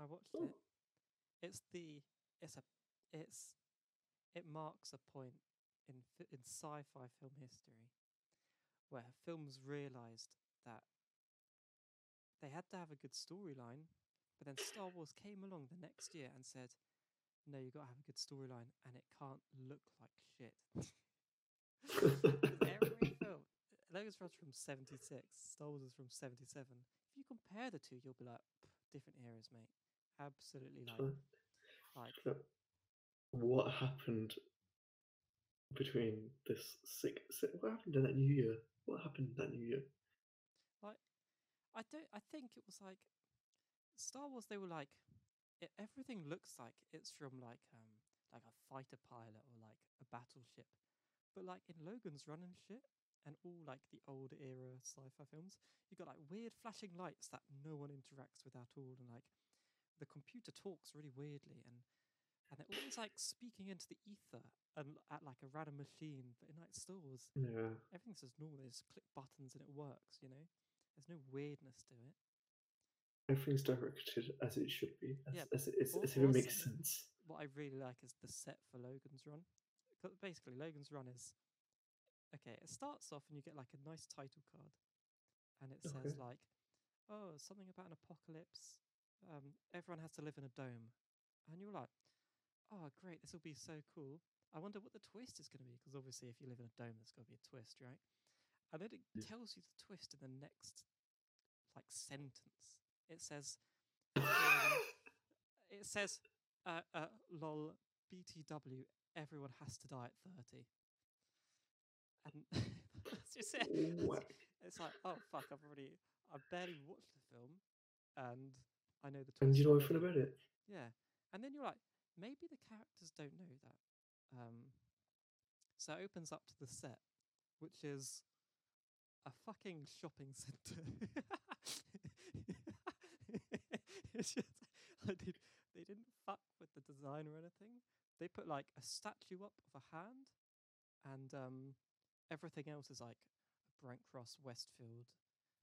I watched it. It marks a point in sci-fi film history where films realised that they had to have a good storyline, but then Star Wars came along the next year and said, "No, you got to have a good storyline, and it can't look like shit." Every film, Logan's Run's from 1976, Star Wars is from 1977. If you compare the two, you'll be like, different eras, mate. Absolutely, what happened between this what happened in that new year? Like, I think it was like Star Wars. They were like, everything looks like it's from like a fighter pilot or like a battleship, but like in Logan's Run and shit, and all like the old era sci-fi films, you got like weird flashing lights that no one interacts with at all, and like the computer talks really weirdly, and they're always like speaking into the ether and at like a random machine. But in like stores, everything's as normal. They just click buttons and it works. You know, there's no weirdness to it. Everything's directed as it should be. As if it makes sense. What I really like is the set for Logan's Run. Basically, Logan's Run is okay. It starts off and you get like a nice title card, and it says like, "Oh, something about an apocalypse. Everyone has to live in a dome," and you're like, "Oh, great! This will be so cool. I wonder what the twist is going to be." Because obviously, if you live in a dome, there's got to be a twist, right? And then it tells you the twist in the next, like, sentence. It says, "Lol, BTW, everyone has to die at 30." And that's just it. What? It's like, oh fuck! I barely watched the film, and I know the twist. And you know everything about it. Yeah, and then you're like, maybe the characters don't know that. So it opens up to the set, which is a fucking shopping centre. It's just, like, they didn't fuck with the design or anything. They put like a statue up of a hand, and everything else is like Brent Cross, Westfield.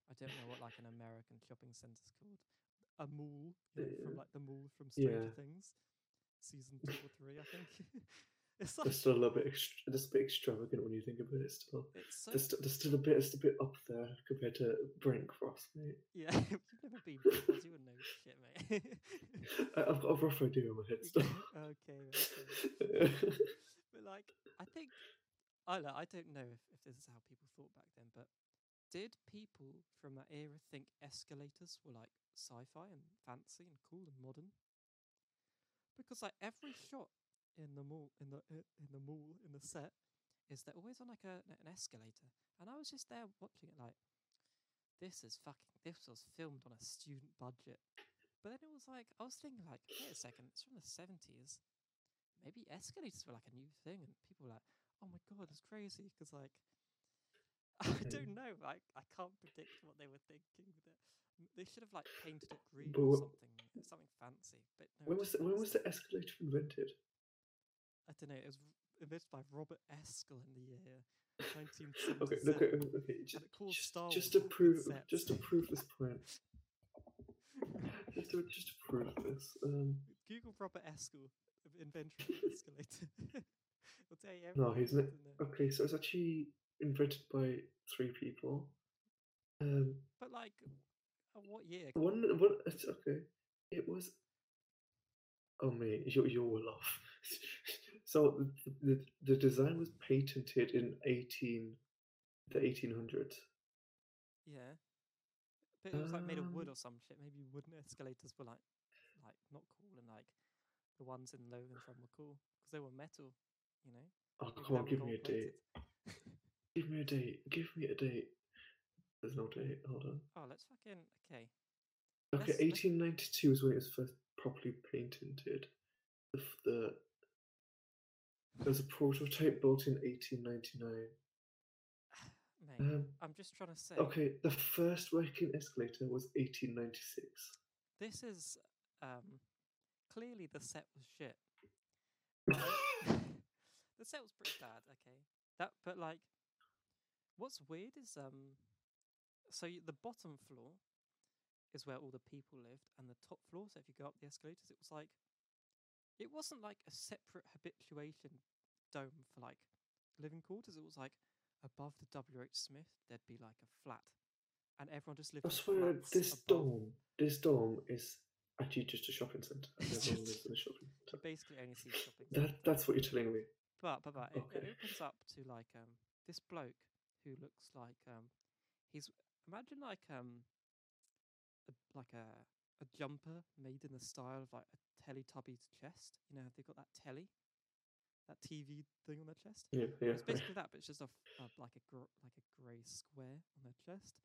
I don't know what like an American shopping centre is called. A mall, from like the mall from Stranger Things. Season 2 or 3, I think. It's like, still a little bit, just a bit extravagant when you think about it. Still, it's a bit up there compared to Brent Cross, mate. Yeah, you've never been Brent Cross, you wouldn't know shit, mate. I've got a rough idea on my head still. Okay. But like, I think I don't know if this is how people thought back then, but did people from that era think escalators were like sci-fi and fancy and cool and modern? Because like every shot in the mall, in the set, is they're always on like an escalator, and I was just there watching it like, this was filmed on a student budget. But then it was like, I was thinking like, wait a second, it's from the 70s. Maybe escalators were like a new thing, and people were like, oh my god, it's crazy, because like, I don't know, like I can't predict what they were thinking with it. They should have like painted it green or something fancy. But no, when was the escalator invented? I don't know. It was invented by Robert Eskel in the year 1977. Okay. Just to prove this point. just to prove this. Google Robert Eskel, inventor of the escalator. It'll tell you everything. No, he's not. Okay, so it's actually invented by 3 people. But like, what year? It was. Oh mate, you will laugh. So the design was patented in the 1800s. Yeah, but it was like made of wood or some shit. Maybe wooden escalators were like not cool, and like the ones in Logan's Run were cool because they were metal. You know. Oh come on, give me a date. Give me a date. There's no date. Hold on. Oh, let's fucking... Okay. Okay, 1892 is when it was first properly patented. There's a prototype built in 1899. Mate, I'm just trying to say... Okay, the first working escalator was 1896. This is... clearly the set was shit. The set was pretty bad, okay. But like... What's weird is... So the bottom floor is where all the people lived, and the top floor, so if you go up the escalators, it was like, it wasn't like a separate habituation dome for like living quarters. It was like above the WH Smith, there'd be like a flat, and everyone just lived. I swear, this dorm is actually just a shopping centre. Everyone lives in a shopping centre. You basically only see shopping. That's what you're telling me. But okay. It opens up to like this bloke who looks like he's imagine like a jumper made in the style of like a Teletubby's chest. You know, they've got that telly, that TV thing on their chest. Yeah. It's basically that, but it's just like a grey square on their chest,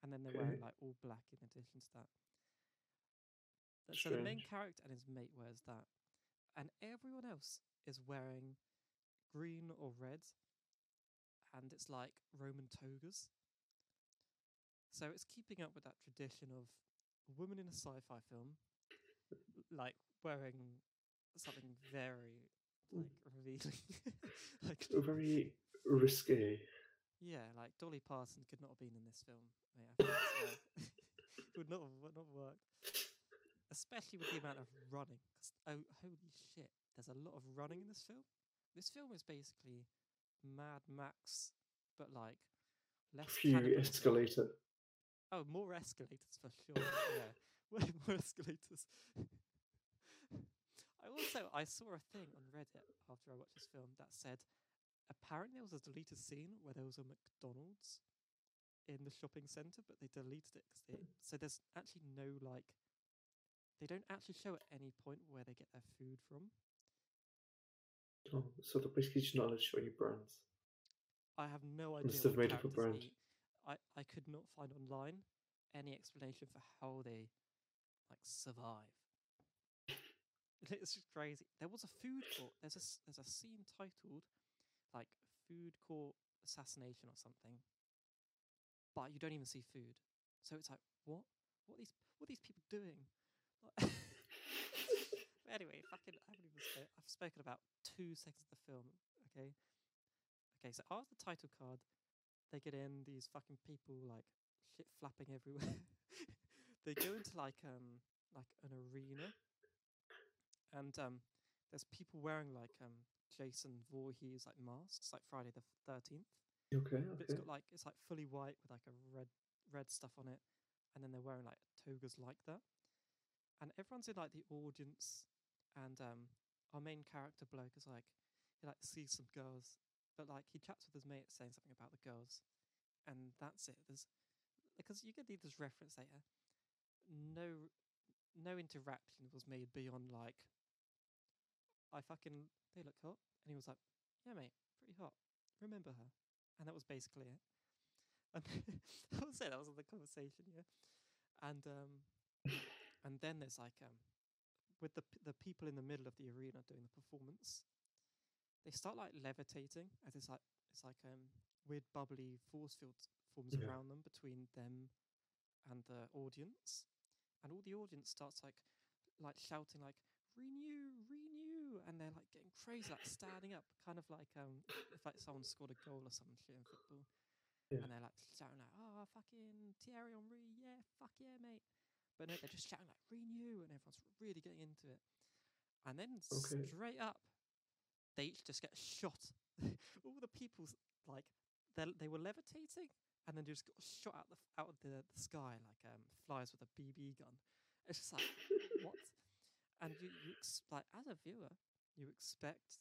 and then they're wearing like all black in addition to that. So the main character and his mate wears that, and everyone else is wearing green or red, and it's like Roman togas. So it's keeping up with that tradition of a woman in a sci-fi film, like wearing something very like revealing, like very risque. Yeah, like Dolly Parton could not have been in this film. Yeah, it would not have worked, especially with the amount of running. Oh, holy shit! There's a lot of running in this film. This film is basically Mad Max, but like less. Few escalator. Oh, more escalators for sure. Yeah, way more escalators. I saw a thing on Reddit after I watched this film that said apparently there was a deleted scene where there was a McDonald's in the shopping centre, but they deleted it so there's actually no like they don't actually show at any point where they get their food from. Oh, so the biscuits not allowed to show you brands. I have no idea. Must have made up a brand. I could not find online any explanation for how they like survive. It's just crazy. There was a food court. There's a scene titled like food court assassination or something, but you don't even see food. So it's like what are these people doing? Like, anyway, I've spoken about 2 seconds of the film. Okay. So after the title card, they get in, these fucking people like shit flapping everywhere. They go into like an arena, and there's people wearing like Jason Voorhees like masks, like Friday the 13th. Okay. But it's got like it's like fully white with like a red stuff on it, and then they're wearing like togas like that, and everyone's in like the audience, and our main character bloke is like he like sees some girls. But like he chats with his mate saying something about the girls, and that's it. Because you could leave this reference later. No interaction was made beyond like, they look hot, and he was like, yeah mate, pretty hot. Remember her, and that was basically it. And I would say that was all the conversation, yeah. And and then there's like with the people in the middle of the arena doing the performance. They start like levitating as it's like weird bubbly force field forms around them between them and the audience, and all the audience starts like shouting like renew, and they're like getting crazy like standing up, kind of like if like someone scored a goal or some shit in football, and they're like shouting like oh fucking Thierry Henry, yeah fuck yeah mate, but no, they're just shouting like renew, and everyone's really getting into it, and then straight up. They each just get shot. All the people, like, they were levitating, and then just got shot out of the sky, like flies with a BB gun. It's just like what? And you as a viewer, you expect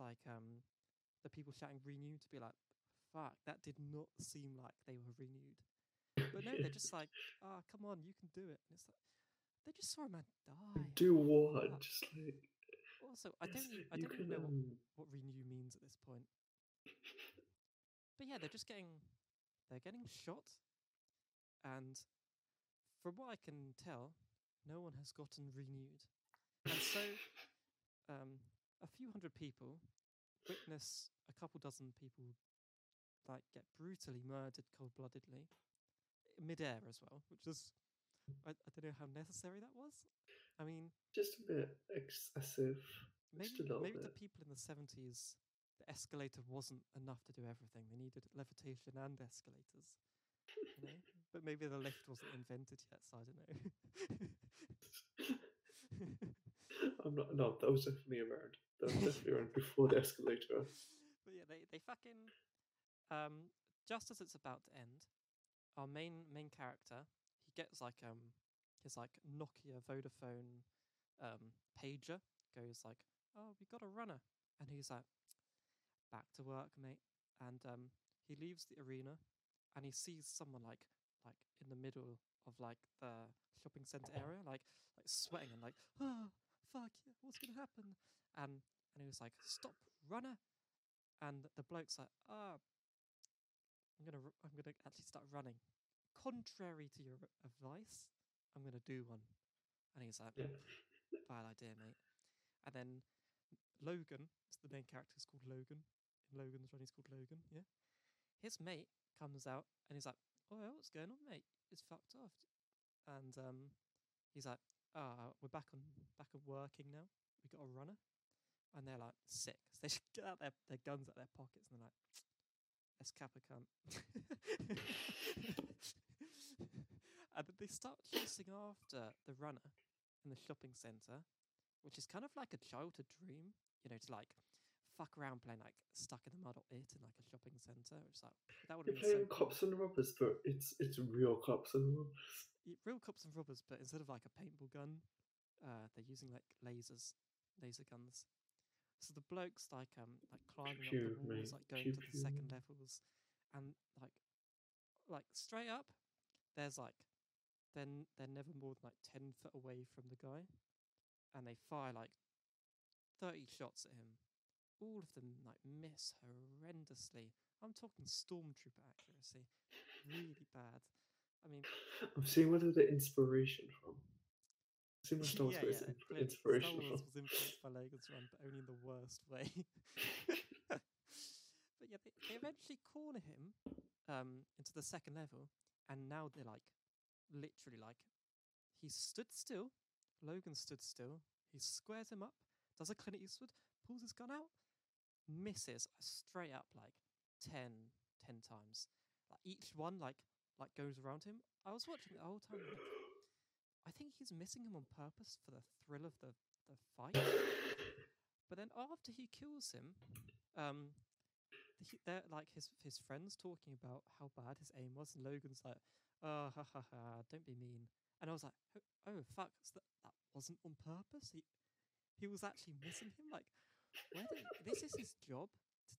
like the people shouting "renew" to be like, "Fuck, that did not seem like they were renewed." But no, they're just like, "Ah, oh, come on, you can do it." And it's like they just saw a man die. Do what? Like, just like. Also, I don't even know what renew means at this point. But yeah, they're getting shot, and from what I can tell, no one has gotten renewed. And so, a few hundred people witness a couple dozen people like get brutally murdered cold-bloodedly, mid-air as well, which is. I don't know how necessary that was. I mean, just a bit excessive. Maybe the people in the 70s, the escalator wasn't enough to do everything. They needed levitation and escalators. You know? but maybe the lift wasn't invented yet, so I don't know. I'm not. No, that was definitely around. That was definitely around before the escalator. But yeah, they fucking. Just as it's about to end, our main character, he gets like his like Nokia Vodafone pager, goes like, "Oh, we got a runner," and he's like, "Back to work, mate." And he leaves the arena, and he sees someone like in the middle of like the shopping center area, like sweating and like, "Oh, fuck, yeah, what's gonna happen?" And he was like, "Stop, runner!" And the bloke's like, "Ah, oh, I'm gonna actually start running. Contrary to your advice, I'm gonna do one." And he's like, "Bad idea, mate." And then Logan, the main character is called Logan. In Logan's Run, he's called Logan. Yeah, his mate comes out and he's like, "Oh, what's going on, mate? It's fucked off." And he's like, "Ah, oh, we're back on working now. We got a runner." And they're like, "Sick." So they just get out their guns out of their pockets and they're like, "Es Kappa cunt." And then they start chasing after the runner in the shopping centre, which is kind of like a childhood dream, you know, to like fuck around playing like Stuck in the Mud or It in like a shopping centre. It's like that would have been so cool. Cops and robbers, but it's real cops and robbers. Real cops and robbers, but instead of like a paintball gun, they're using like laser guns. So the bloke's like climbing up the walls, like going to the second levels, and like straight up, there's like then they're never more than like 10 foot away from the guy, and they fire like 30 shots at him. All of them like miss horrendously. I'm talking stormtrooper accuracy, really bad. I mean, I'm seeing where the inspiration from. Star Wars was influenced by Logan's Run, but only in the worst way. But yeah, they eventually corner him into the second level, and now they're like, literally like, he stood still, Logan stood still, he squares him up, does a Clint Eastwood, pulls his gun out, misses straight up like 10 times. Like each one like goes around him. I was watching the whole time. Like, I think he's missing him on purpose for the thrill of the fight. But then after he kills him, they're like his friends talking about how bad his aim was, and Logan's like, "Oh, ha ha ha, don't be mean." And I was like, "Oh fuck, so that wasn't on purpose. He was actually missing him. Like, this is his job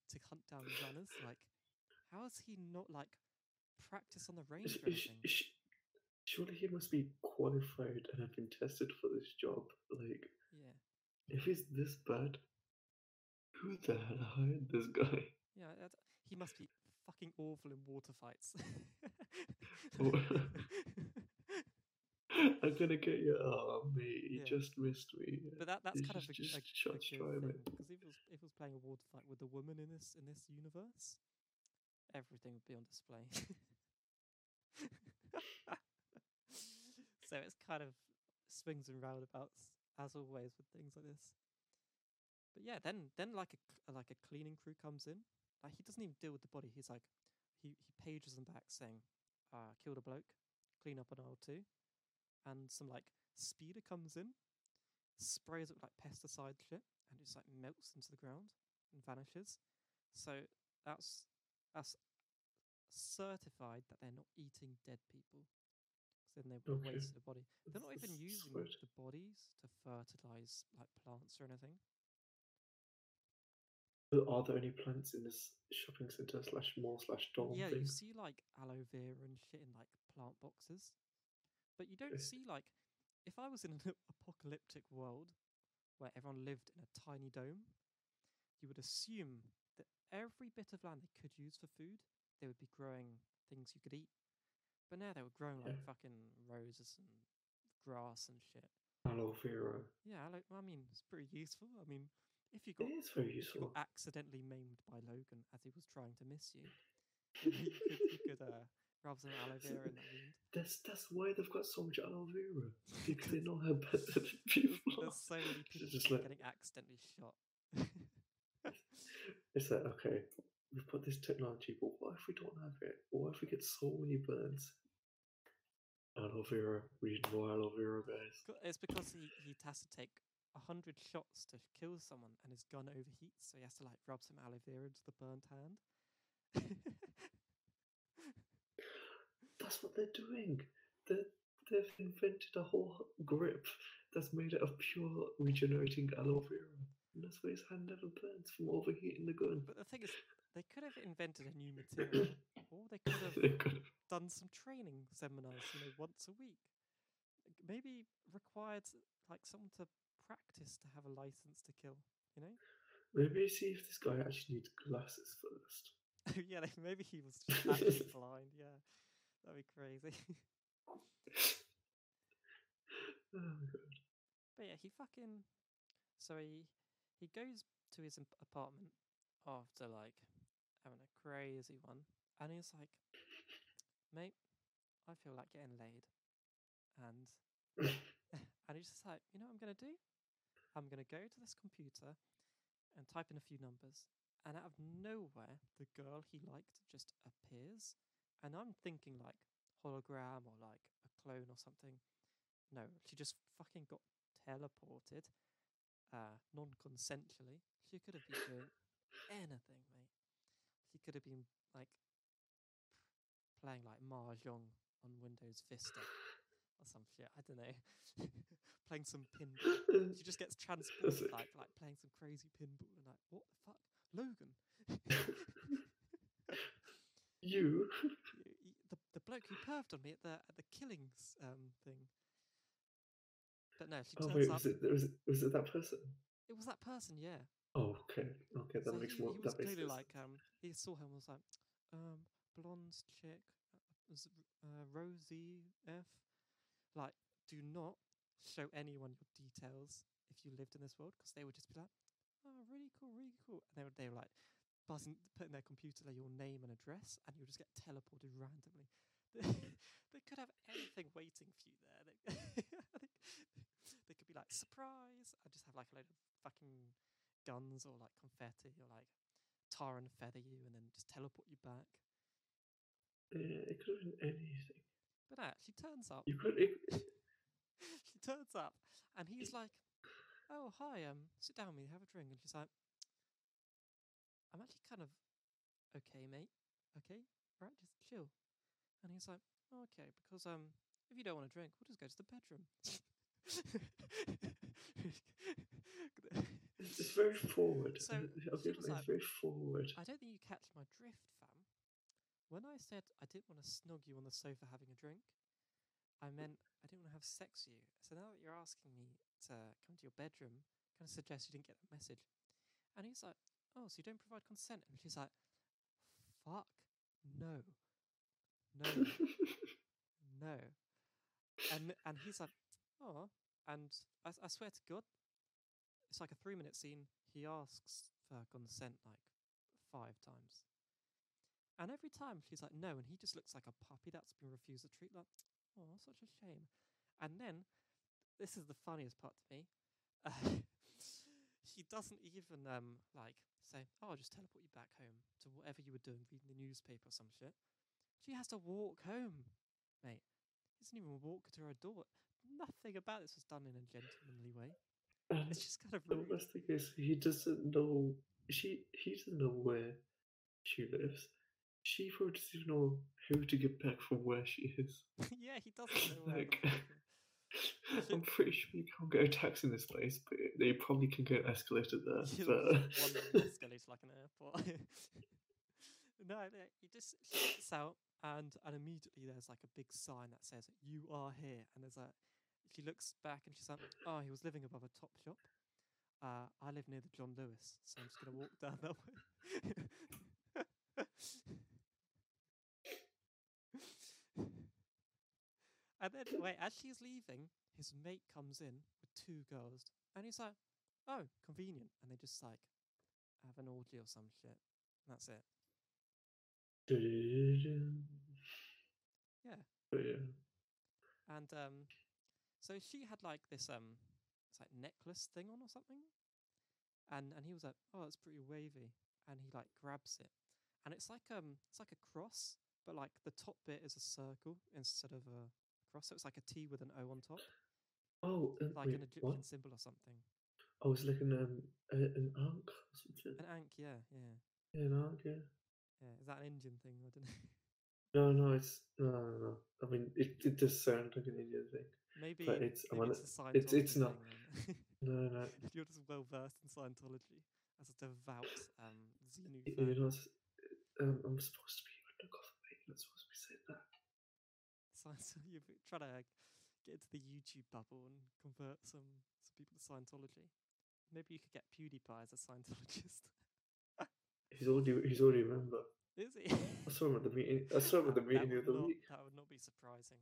to hunt down runners. Like, how is he not like practice on the range or anything?" Surely he must be qualified and have been tested for this job. Like, yeah, if he's this bad, who the hell hired this guy? Yeah, he must be fucking awful in water fights. Oh. I'm gonna get you. Oh, mate, you just missed me. But that's kind of a good thing, because if he was playing a water fight with a woman in this universe, everything would be on display. So it's kind of swings and roundabouts, as always with things like this. But yeah, then like a cleaning crew comes in. Like, he doesn't even deal with the body. He's like, he pages them back saying, "Killed a bloke, clean up on aisle 2." And some like speeder comes in, sprays it with like pesticide shit, and just like melts into the ground and vanishes. So that's certified that they're not eating dead people. So then they would waste the body. They're not even using the bodies to fertilize like plants or anything. Are there any plants in this shopping centre /mall/dorm? Yeah, you see like aloe vera and shit in like plant boxes. But you don't see, like, if I was in an apocalyptic world where everyone lived in a tiny dome, you would assume that every bit of land they could use for food, they would be growing things you could eat. But now they were growing, like, fucking roses and grass and shit. Aloe vera. Yeah, I mean, it's pretty useful. I mean, if you got accidentally maimed by Logan as he was trying to miss you, you could rub some aloe vera in that wound. That's why they've got so much aloe vera. Because they know how bad the people are. There's so many people just like, getting accidentally shot. It's like, okay, we've got this technology, but what if we don't have it? What if we get so many burns? and over reasonable while over guys. It's because he has to take 100 shots to kill someone, and his gun overheats, so he has to like rub some aloe vera into the burnt hand. That's what they're doing. They've invented a whole grip that's made out of pure regenerating aloe vera. And that's why his hand never burns from overheating the gun. But the thing is, they could have invented a new material, or they could have done some training seminars, you know, once a week. Maybe required like someone to practice to have a license to kill, you know? Maybe see if this guy actually needs glasses first. Oh yeah, like maybe he was just actually blind. Yeah, that'd be crazy. Oh god. But yeah, he goes to his apartment after like having a crazy one, and he's like, mate, I feel like getting laid, and and he's just like, you know what I'm gonna do? I'm gonna go to this computer and type in a few numbers. And out of nowhere, the girl he liked just appears. And I'm thinking like hologram or like a clone or something. No, she just fucking got teleported, non-consensually. She could have been doing anything, mate. She could have been like playing like Mahjong on Windows Vista or some shit. I don't know. Playing some pinball. She just gets transported like playing some crazy pinball, and like, what the fuck? Logan, the bloke who perved on me at the killings thing. But no, she turns up. Was it that person? It was that person, yeah. Oh, okay, that so makes more. He was clearly like he saw her and was like, blonde chick, was Rosie F. Like, do not show anyone your details if you lived in this world, because they would just be like, oh, really cool. And they were like putting their computer like your name and address, and you'll just get teleported randomly. They could have anything waiting for you there. They could be like, surprise! I just have like a load of fucking guns or like confetti or like tar and feather you, and then just teleport you back. Yeah, it could have been anything. But no, she turns up. She turns up, and he's like, oh, hi, sit down with me, have a drink. And she's like, I'm actually kind of okay, mate. Okay? Alright, just chill. And he's like, oh, okay, because if you don't want to drink, we'll just go to the bedroom. It's very forward. So she was like, very forward. I don't think you catch my drift, fam. When I said I didn't want to snog you on the sofa having a drink, I meant I didn't want to have sex with you. So now that you're asking me to come to your bedroom, kind of suggest you didn't get that message. And he's like, oh, so you don't provide consent? And she's like, fuck, no, no. And he's like, oh, and I swear to God, it's like a 3-minute scene. He asks for consent like 5 times. And every time she's like, no, and he just looks like a puppy that's been refused a treat. Like, oh, such a shame. And then, this is the funniest part to me. He doesn't even like say, "Oh, I'll just teleport you back home to whatever you were doing, reading the newspaper or some shit." She has to walk home, mate. He doesn't even walk to her door. Nothing about this was done in a gentlemanly way. It's just kind of rude. The worst thing is he doesn't know where she lives. She probably doesn't know how to get back from where she is. Yeah, he doesn't know. Like, I'm pretty sure you can't get a taxi in this place, but they probably can get an escalator there. Yeah, but one escalator like an airport. No, he just shoots out, and immediately there's like a big sign that says, "You are here." And there's she looks back and she's like, "Oh, he was living above a Topshop. I live near the John Lewis, so I'm just gonna walk down that way." And then, wait, as she's leaving, his mate comes in with 2 girls, and he's like, oh, convenient. And they just, like, have an orgy or some shit. And that's it. Yeah. Oh, yeah. And so she had, like, this it's like necklace thing on or something. And he was like, oh, that's pretty wavy. And he, like, grabs it. And it's like a cross, but, like, the top bit is a circle instead of a cross, so it's like a T with an O on top. Oh, like wait, an Egyptian what? Symbol or something. Oh, it's like an ankh or something. An ankh, yeah, yeah. Yeah, an ankh, yeah. Yeah, is that an Indian thing? I don't know. No, it's no. I mean, it does sound like an Indian thing. Maybe, but it's a Scientology. It's not. Thing, no. You're just well versed in Scientology as a devout Xenu. I'm supposed to be undercover, mate. I'm not supposed to be saying that. So you're trying to get into the YouTube bubble and convert some people to Scientology. Maybe you could get PewDiePie as a Scientologist. He's already a member. Is he? I saw him at the meeting the other week. That would not be surprising.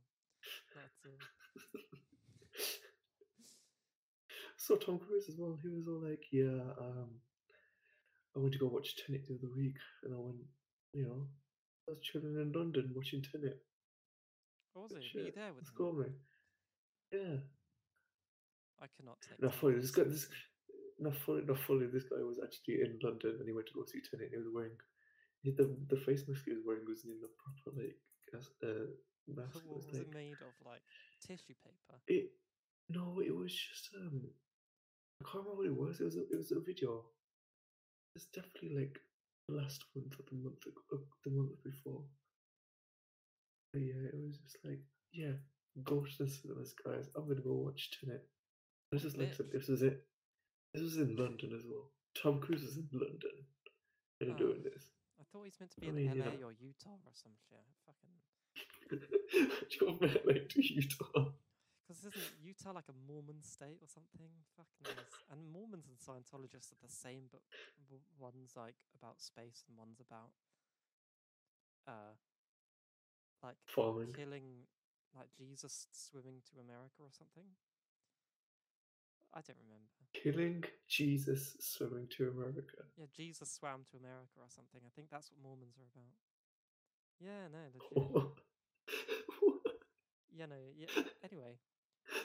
I saw Tom Cruise as well. He was all like, "Yeah, I went to go watch Tenet the other week, and I went, I was chilling in London watching Tenet." Oh, was he? Were you there with him? Going. Yeah. I cannot take. Not fully. This guy was actually in London, and he went to go see Tenet. He was wearing. The face mask he was wearing was in the proper mask. What was it made of, tissue paper? It was just I can't remember what it was. It was a video. It's definitely the last one for the month before. But yeah, it was just go to the cinemas, guys. I'm gonna go watch Tenet. This was in London as well. Tom Cruise was in London. They're doing this. I thought he's meant to be in LA or Utah or some shit. Fucking. What do you to Utah? Because isn't Utah a Mormon state or something? Fucking is. And Mormons and Scientologists are the same, but one's about space and one's about farming. Killing, Jesus swimming to America or something. I don't remember. Killing Jesus swimming to America. Yeah, Jesus swam to America or something. I think that's what Mormons are about. Yeah, no. What? Yeah, no. Yeah. Anyway,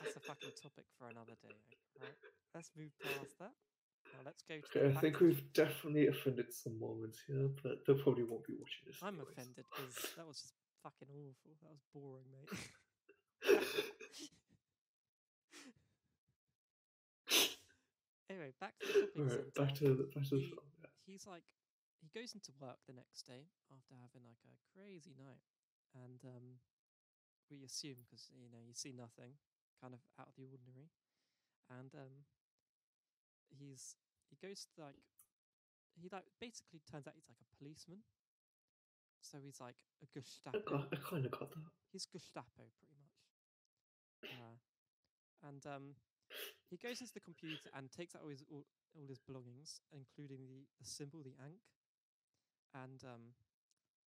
that's a fucking topic for another day. Right, let's move past that. Now let's go to. Okay, I think we've definitely offended some Mormons here, but they probably won't be watching this. I'm offended because that was just fucking awful. That was boring, mate. Anyway, back to the shopping centre. He goes into work the next day after having a crazy night, and we assume because you see nothing, kind of out of the ordinary, and he basically turns out he's a policeman, so he's a Gestapo. I kind of got that. He's Gestapo pretty much, and He goes into the computer and takes out all his belongings, including the symbol, the ankh. And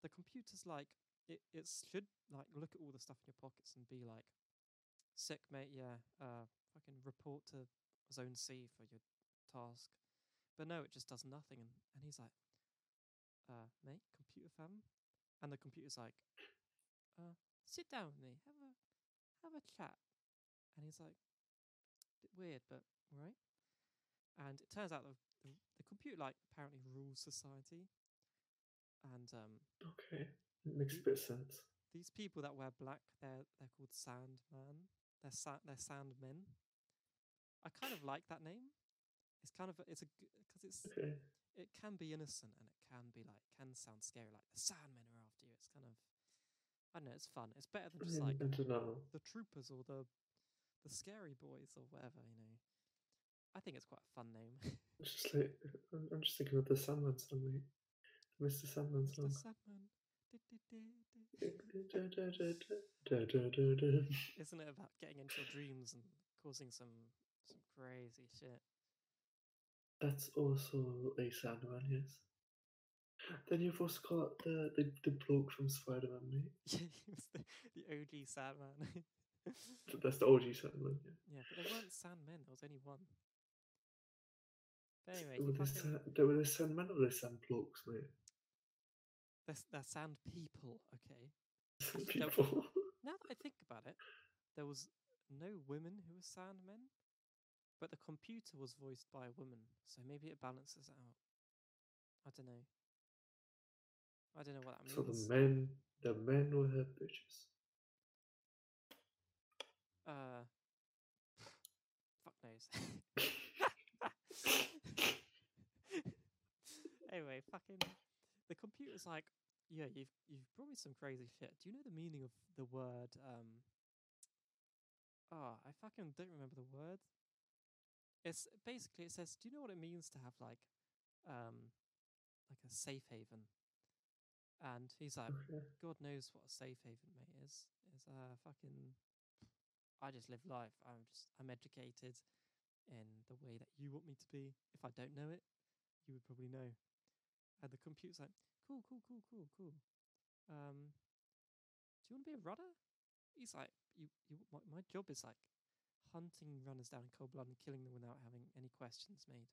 the computer's it should look at all the stuff in your pockets and be sick mate, yeah, fucking report to Zone C for your task. But no, it just does nothing. And he's mate, computer fam. And the computer's sit down with me, have a chat. And he's bit weird, but right. And it turns out the computer apparently rules society. And okay, it makes a bit of sense. These people that wear black, they're called Sandman. They're Sandmen. I kind of like that name. It's kind of it can be innocent and it can be can sound scary. The Sandmen are after you. It's kind of, I don't know. It's fun. It's better than just the troopers or the scary boys or whatever, I think it's quite a fun name. It's just I'm just thinking of the Sandman song, mate. Mr. Sandman song. Mr. Sandman. Isn't it about getting into your dreams and causing some crazy shit? That's also a Sandman, yes. Then you've also got the bloke from Spider-Man, mate. Yeah, he was the OG Sandman. That's the OG Sandman, yeah. Yeah, but there weren't Sandmen, there was only one. But anyway, there were the Sandmen or the Sandblokes, mate? They're Sand People, okay. Sand People. Now that I think about it, there was no women who were Sandmen, but the computer was voiced by a woman, so maybe it balances out. I don't know what that means. So the men were her bitches. Fuck knows. Anyway, fucking the computer's like, yeah, you've brought me some crazy shit. Do you know the meaning of the word? Oh, I fucking don't remember the word. It's basically, it says, do you know what it means to have like a safe haven? And he's like, God knows what a safe haven, mate, is. It's fucking, I just live life. I'm educated in the way that you want me to be. If I don't know it, you would probably know. And the computer's like, cool. Do you want to be a runner? He's like, my job is like hunting runners down in cold blood and killing them without having any questions made.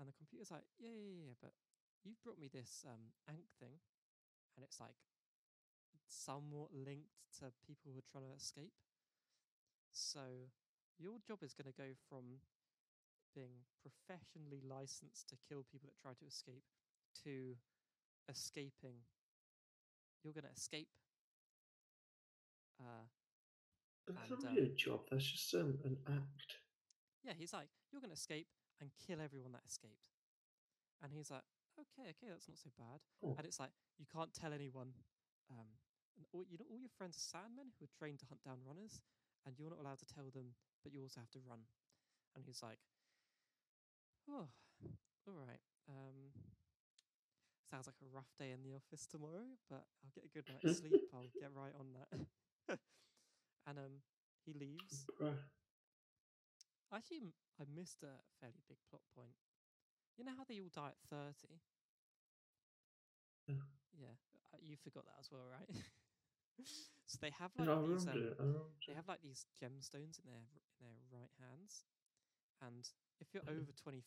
And the computer's like, yeah, but you've brought me this Ankh thing, and it's like somewhat linked to people who are trying to escape. So your job is going to go from being professionally licensed to kill people that try to escape to escaping. You're going to escape. That's not really a job, that's just an act. Yeah, he's like, you're going to escape and kill everyone that escaped. And he's like, okay, that's not so bad. Oh. And it's like, you can't tell anyone. And all your friends are Sandmen who are trained to hunt down runners, and you're not allowed to tell them, but you also have to run. And he's like, oh, all right. Sounds like a rough day in the office tomorrow, but I'll get a good night's sleep. I'll get right on that. And he leaves. Actually, I missed a fairly big plot point. You know how they all die at 30? Yeah. Yeah. You forgot that as well, right? So they have like these they have like these gemstones in their right hands. And if you're over 23,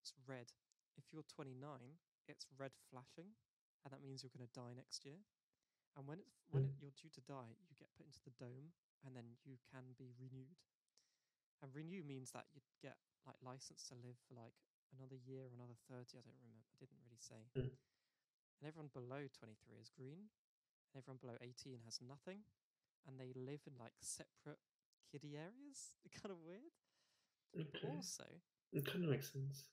it's red. If you're 29, it's red flashing, and that means you're going to die next year. And when you're due to die, you get put into the dome, and then you can be renewed. And renew means that you'd get like license to live for like another year or another 30. I don't remember. I didn't really say. Mm. And everyone below 23 is green, and everyone below 18 has nothing, and they live in like separate kiddie areas. It's kind of weird. Okay. But also, it kind of makes sense.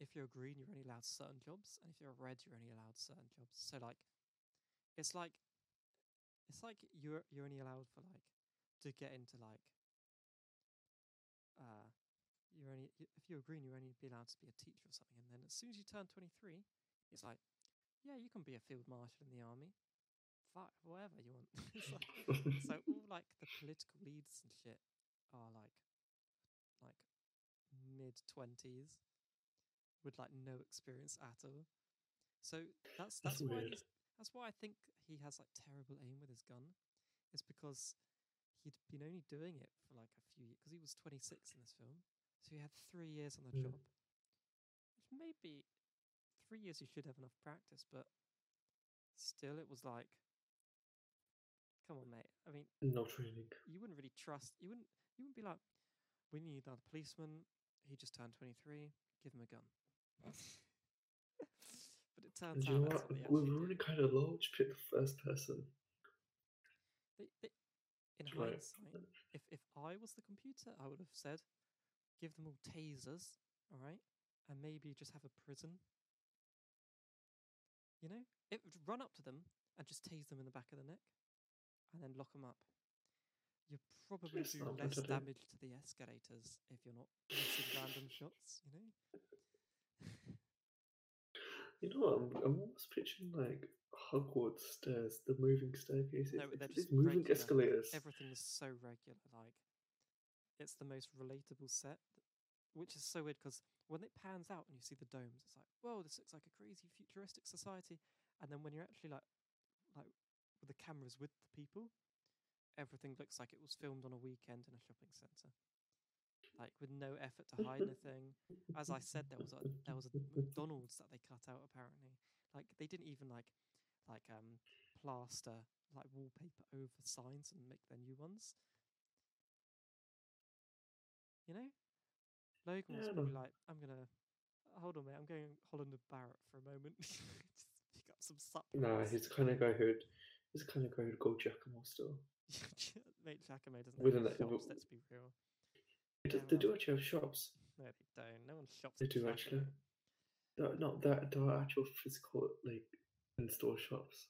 If you're green, you're only allowed certain jobs, and if you're red, you're only allowed certain jobs. So like, it's like you're only allowed for like to get into like. If you're green, you're only be allowed to be a teacher or something. And then as soon as you turn 23, it's like, yeah, you can be a field marshal in the army, fuck whatever you want. It's like, so all like the political leaders and shit are like mid-20s with like no experience at all. So that's why weird. That's why I think he has like terrible aim with his gun. It's because he'd been only doing it for like a few years, because he was 26 in this film. So he had 3 years on the job. Which maybe 3 years you should have enough practice, but still it was like, come on, mate. I mean, no training. You wouldn't really trust, you wouldn't be like, we need another policeman. He just turned 23. Give him a gun. But it turns out that's what they actually did. We're really kind of low to pick the first person. In hindsight, if I was the computer, I would have said, give them all tasers, all right? And maybe just have a prison. You know? It would run up to them and just tase them in the back of the neck and then lock them up. You probably do less damage to the escalators if you're not missing random shots, you know? You know what? I'm almost picturing like Hogwarts stairs, the moving staircases. No, they're just moving escalators. Everything is so regular. Like, it's the most relatable set, which is so weird because when it pans out and you see the domes, it's like, whoa, this looks like a crazy futuristic society. And then when you're actually like with the cameras with the people, everything looks like it was filmed on a weekend in a shopping centre. Like with no effort to hide anything. As I said, there was a McDonald's that they cut out apparently. Like they didn't even like plaster like wallpaper over signs and make their new ones. You know? Logan was probably like, I'm gonna hold on, mate, I'm going Holland and Barrett for a moment. Just pick up some supplements. No, he's the kind of guy who'd go Giacomo still. Mate, Giacomo doesn't have shops, let's be real. They do actually have shops. No, they don't. No one shops. They do actually. No, not that. There are actual physical, like, in-store shops.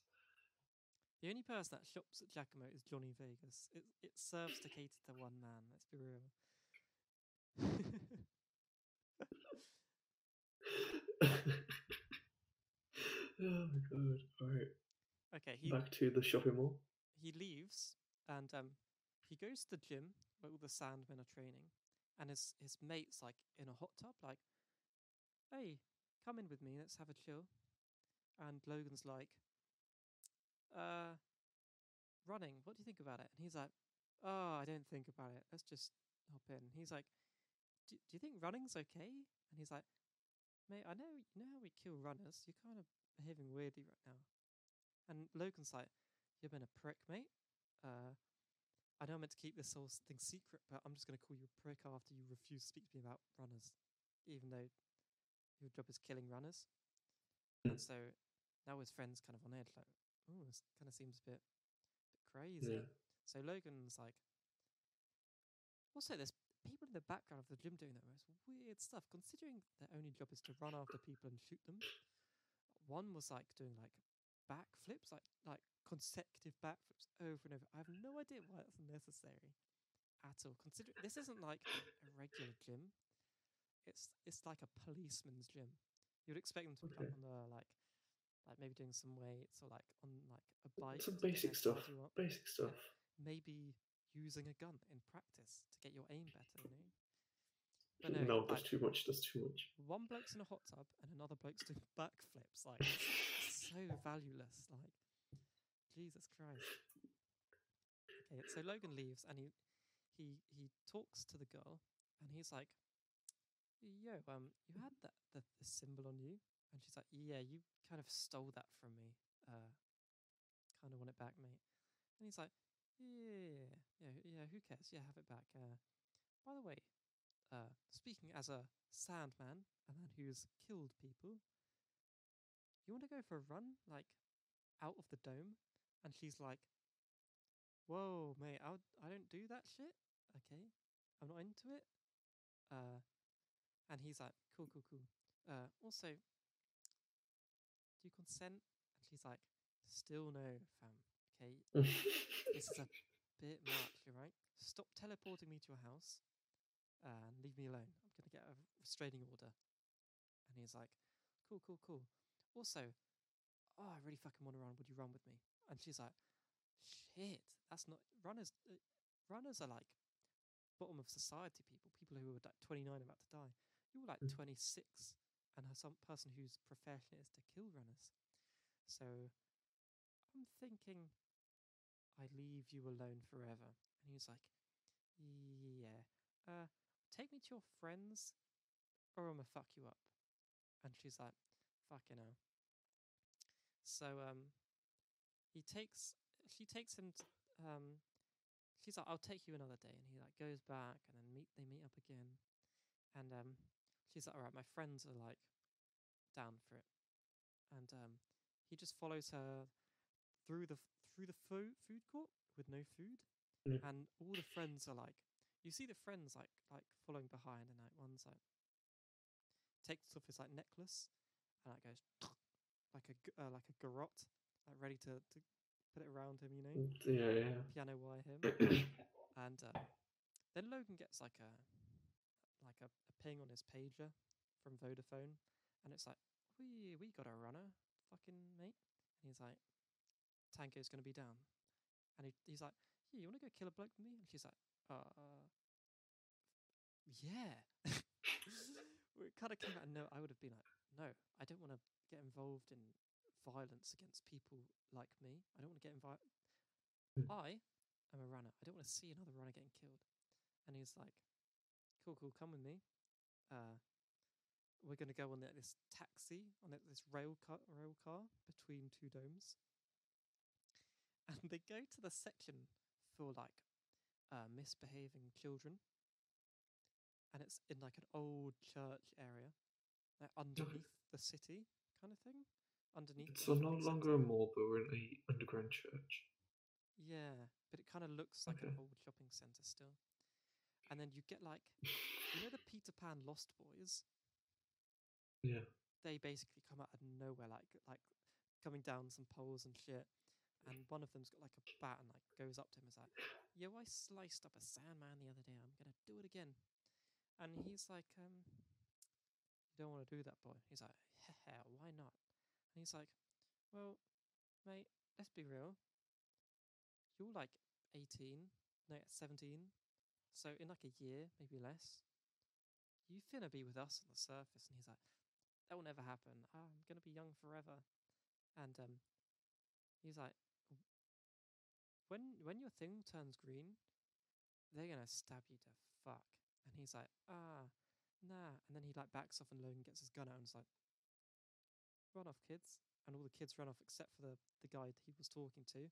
The only person that shops at Giacomo is Johnny Vegas. It serves to cater to one man. Let's be real. Oh my god! All right. Okay. Back to the shopping mall. He leaves and he goes to the gym where all the Sandmen are training, and his mate's like in a hot tub, like, "Hey, come in with me. Let's have a chill." And Logan's like, running, what do you think about it?" And he's like, "Oh, I don't think about it. Let's just hop in." And he's like, do you think running's okay?" And he's like, "Mate, I know you know how we kill runners. You're kind of behaving weirdly right now." And Logan's like, "You've been a prick, mate. I know I meant to keep this whole thing secret, but I'm just going to call you a prick after you refuse to speak to me about runners, even though your job is killing runners." And so now his friend's kind of on edge, like, "Oh, this kind of seems a bit crazy." Yeah. So Logan's like, "Also, there's people in the background of the gym doing the most weird stuff, considering their only job is to run after people and shoot them. One was like doing like backflips, like consecutive backflips over and over. I have no idea why that's necessary at all. Considering this isn't like a regular gym, it's like a policeman's gym. You'd expect them to be on the like maybe doing some weights or like on like a bike. Some basic stuff. Basic stuff. Yeah. Maybe using a gun in practice to get your aim better, you know." But no, that's like, too much. That's too much. One bloke's in a hot tub and another bloke's doing backflips. Like, so valueless. Like, Jesus Christ. Okay, so Logan leaves and he talks to the girl and he's like, "Yo, you had that the symbol on you?" And she's like, "Yeah, you kind of stole that from me. Kind of want it back, mate." And he's like, Yeah, who cares? Yeah, have it back. By the way, speaking as a Sandman, a man who's killed people, you want to go for a run, like, out of the dome?" And she's like, "Whoa, mate, I don't do that shit. Okay, I'm not into it." And he's like, cool. Also, do you consent?" And she's like, "Still no, fam. Okay, this is a bit much, right? Stop teleporting me to your house and leave me alone. I'm going to get a restraining order." And he's like, cool. "Also, I really fucking want to run. Would you run with me?" And she's like, "Shit, that's not... Runners are like bottom of society people who are like 29 about to die. You're like 26 and some person whose profession is to kill runners. So I'm thinking I leave you alone forever." And he's like, "Yeah. Take me to your friends or I'm going to fuck you up." And she's like, "Fucking hell." So she takes him to, she's like, "I'll take you another day." And he like goes back and then they meet up again. And she's like, "All right, my friends are like down for it." And he just follows her through the food court with no food, and all the friends are like, you see the friends like following behind, and like one's like takes off his like necklace and like goes like a garrote, like ready to put it around him, you know, piano wire him, and then Logan gets like a ping on his pager from Vodafone, and it's like, we got a runner, fucking mate." And he's like, "Tango's going to be down." And he's like, "Yeah, you want to go kill a bloke with me?" And she's like, yeah." It kind of came out of nowhere. I would have been like, "No, I don't want to get involved in violence against people like me. I don't want to get involved. I am a runner. I don't want to see another runner getting killed." And he's like, Cool, come with me. We're going to go on this taxi, on this rail car between two domes." And they go to the section for like misbehaving children, and it's in like an old church area, like underneath the city kind of thing. Underneath. It's no longer a mall, but we're in an underground church. Yeah, but it kind of looks like an old shopping center still. And then you get like, you know, the Peter Pan Lost Boys. Yeah. They basically come out of nowhere, like coming down some poles and shit. And one of them's got like a bat and like goes up to him and is like, yo, I sliced up a Sandman the other day. I'm going to do it again. And he's like, you don't want to do that, boy. He's like, yeah, why not? And he's like, well, mate, let's be real. You're like 18, no, 17. So in like a year, maybe less, you finna be with us on the surface. And he's like, that will never happen. I'm going to be young forever. And he's like, when your thing turns green, they're going to stab you to fuck. And he's like, ah, nah. And then he like backs off and Logan gets his gun out and is like, run off, kids. And all the kids run off except for the guy that he was talking to.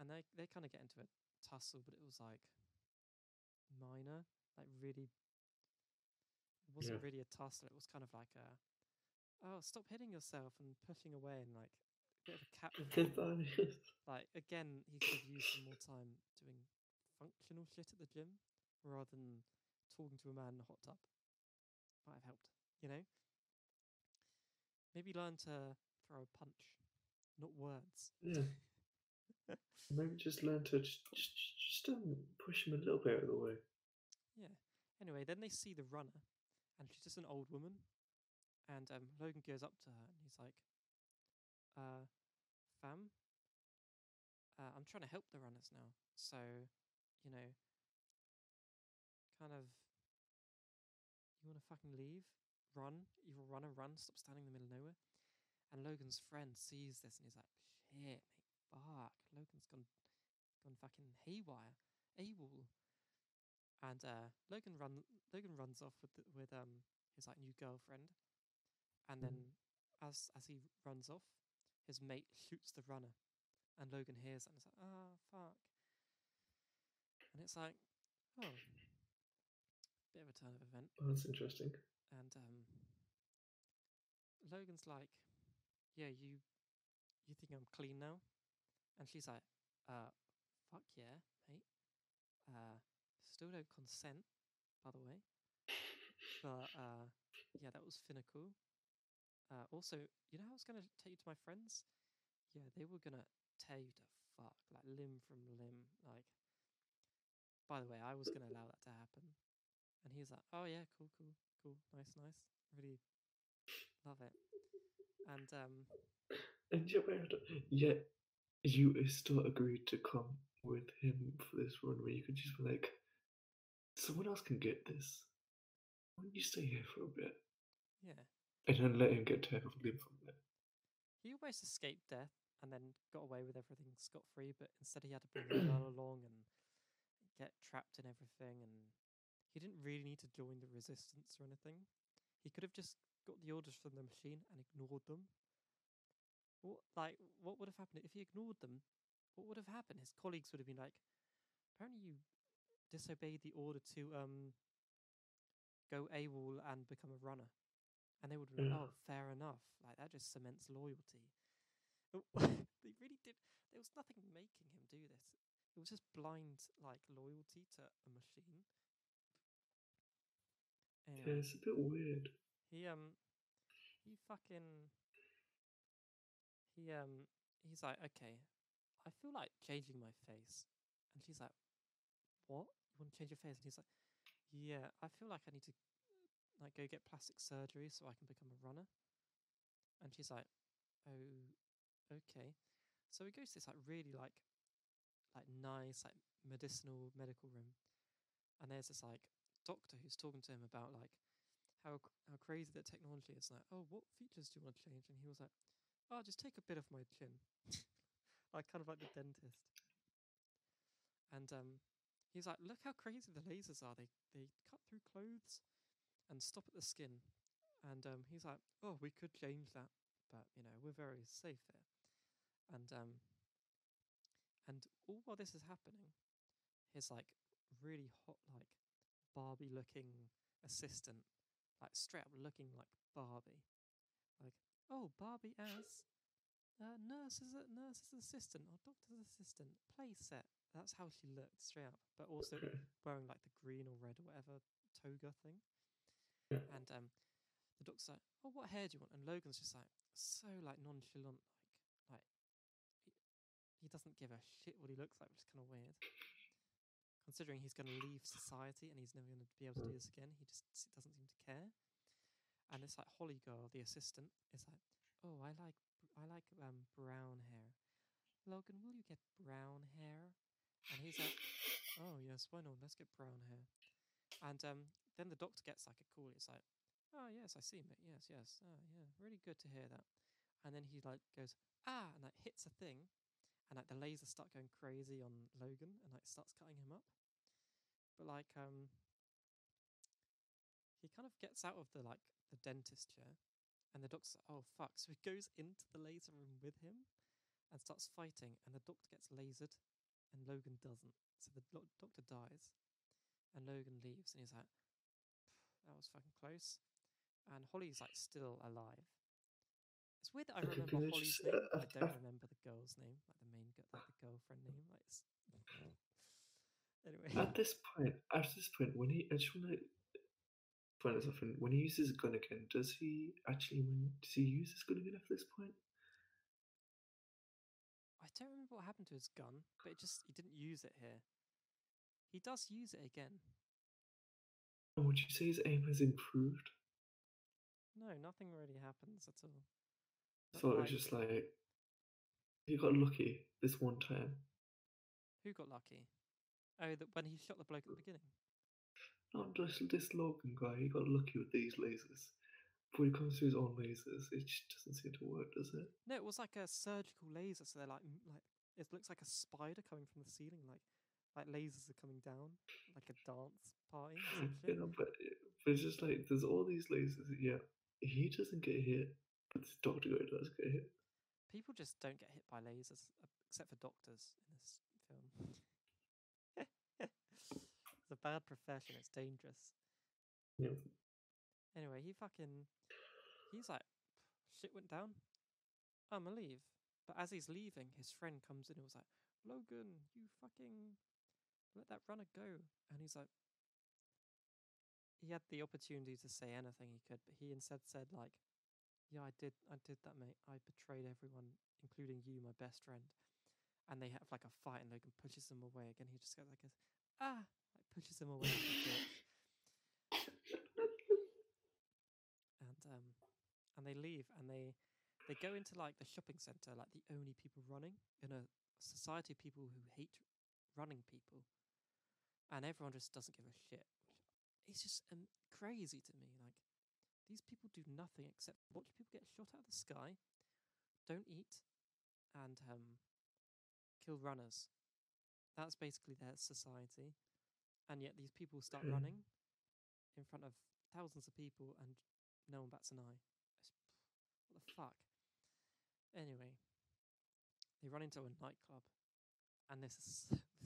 And they kind of get into a tussle, but it was like minor, like really, it wasn't really a tussle. It was kind of like a, oh, stop hitting yourself and pushing away and like a bit of a cat. Like, again, he could use some more time doing functional shit at the gym rather than talking to a man in a hot tub. Might have helped, you know? Maybe learn to throw a punch, not words. Yeah. Maybe just learn to just push him a little bit out of the way. Yeah. Anyway, then they see the runner, and she's just an old woman. And Logan goes up to her, and he's like, fam, I'm trying to help the runners now. So, you know, kind of, you want to fucking leave? Run. Evil runner, run. Stop standing in the middle of nowhere. And Logan's friend sees this, and he's like, shit, mate. Fuck, Logan's gone fucking haywire, AWOL. And Logan runs off with his like new girlfriend, and then as he runs off, his mate shoots the runner, and Logan hears that and is like, ah, fuck. And it's like, oh, bit of a turn of event. Oh, that's interesting. And Logan's like, yeah, you think I'm clean now? And she's like, fuck yeah, mate. Still don't consent, by the way. But, yeah, that was finna cool. Also, you know how I was going to take you to my friends? Yeah, they were going to tear you to fuck, like limb from limb. Like, by the way, I was going to allow that to happen. And he's like, oh yeah, cool. Nice. Really love it. And, yeah. You still agreed to come with him for this run where you could just be like, someone else can get this. Why don't you stay here for a bit? Yeah. And then let him get taken from there. He almost escaped death and then got away with everything scot-free, but instead he had to bring the girl along and get trapped in everything, and he didn't really need to join the resistance or anything. He could have just got the orders from the machine and ignored them. What would have happened if he ignored them? What would have happened? His colleagues would have been like, apparently you disobeyed the order to go AWOL and become a runner. And they would have been like, oh, fair enough. Like, that just cements loyalty. They really did. There was nothing making him do this. It was just blind, like, loyalty to a machine. Anyway, yeah, it's a bit weird. He's like, okay, I feel like changing my face. And she's like, what? You want to change your face? And he's like, yeah, I feel like I need to like go get plastic surgery so I can become a runner. And she's like, oh, okay. So we go to this like really like nice like medicinal medical room, and there's this like doctor who's talking to him about like how crazy that technology is. Like, oh, what features do you want to change? And he was like, oh, just take a bit of my chin. Like, kind of like the dentist. And he's like, look how crazy the lasers are. They cut through clothes and stop at the skin. And he's like, oh, we could change that, but, you know, we're very safe here. And all while this is happening, his, like, really hot, like, Barbie-looking assistant, like, straight up looking like Barbie. Like, oh, Barbie as nurse's assistant or doctor's assistant playset. That's how she looked straight up, but also wearing like the green or red or whatever toga thing. And the doctor's like, "Oh, what hair do you want?" And Logan's just like so like nonchalant, like he doesn't give a shit what he looks like, which is kind of weird. Considering he's going to leave society and he's never going to be able to do this again, he just doesn't seem to care. And it's like Holly Girl, the assistant, is like, "Oh, I like brown hair. Logan, will you get brown hair?" And he's like, "Oh yes, why not? Let's get brown hair." And then the doctor gets like a call. It's like, "Oh yes, I see, mate. Yes, yes. Oh yeah, really good to hear that." And then he like goes ah and like hits a thing. And like the lasers start going crazy on Logan and like starts cutting him up. But like he kind of gets out of the like the dentist chair and the doctor's like, "Oh fuck." So he goes into the laser room with him and starts fighting, and the doctor gets lasered and Logan doesn't. So the doctor dies and Logan leaves and he's like, "That was fucking close." And Holly's like still alive. It's weird that I remember Holly's name, but I don't remember the girl's name, like the main like the girlfriend name. Like it's... Anyway. At this point, when he, I just want to point this off, when he uses his gun again, does he actually win? Does he use his gun again at this point? I don't remember what happened to his gun, but he didn't use it here. He does use it again. And would you say his aim has improved? No, nothing really happens at all. So it was just like, he got lucky this one time. Who got lucky? Oh, when he shot the bloke at the beginning? Not just this Logan guy, he got lucky with these lasers. But when it comes to his own lasers, it just doesn't seem to work, does it? No, it was like a surgical laser, so they're like it looks like a spider coming from the ceiling, like lasers are coming down, like a dance party. You know, but it's just like, there's all these lasers, yeah, he doesn't get hit. But the doctor does get hit. People just don't get hit by lasers, except for doctors in this film. It's a bad profession. It's dangerous. Yeah. Anyway, he's like, shit went down. I'm gonna leave. But as he's leaving, his friend comes in and was like, "Logan, you fucking let that runner go." And he's like, he had the opportunity to say anything he could, but he instead said like, "Yeah, I did that, mate. I betrayed everyone, including you, my best friend." And they have like a fight, and Logan pushes him away again. He just goes like, pushes him away. And they leave, and they go into like the shopping center, like the only people running in a society of people who hate running people, and everyone just doesn't give a shit. It's just crazy to me, like. These people do nothing except watch people get shot out of the sky, don't eat, and kill runners. That's basically their society. And yet these people start running in front of thousands of people and no one bats an eye. What the fuck? Anyway, they run into a nightclub. And this is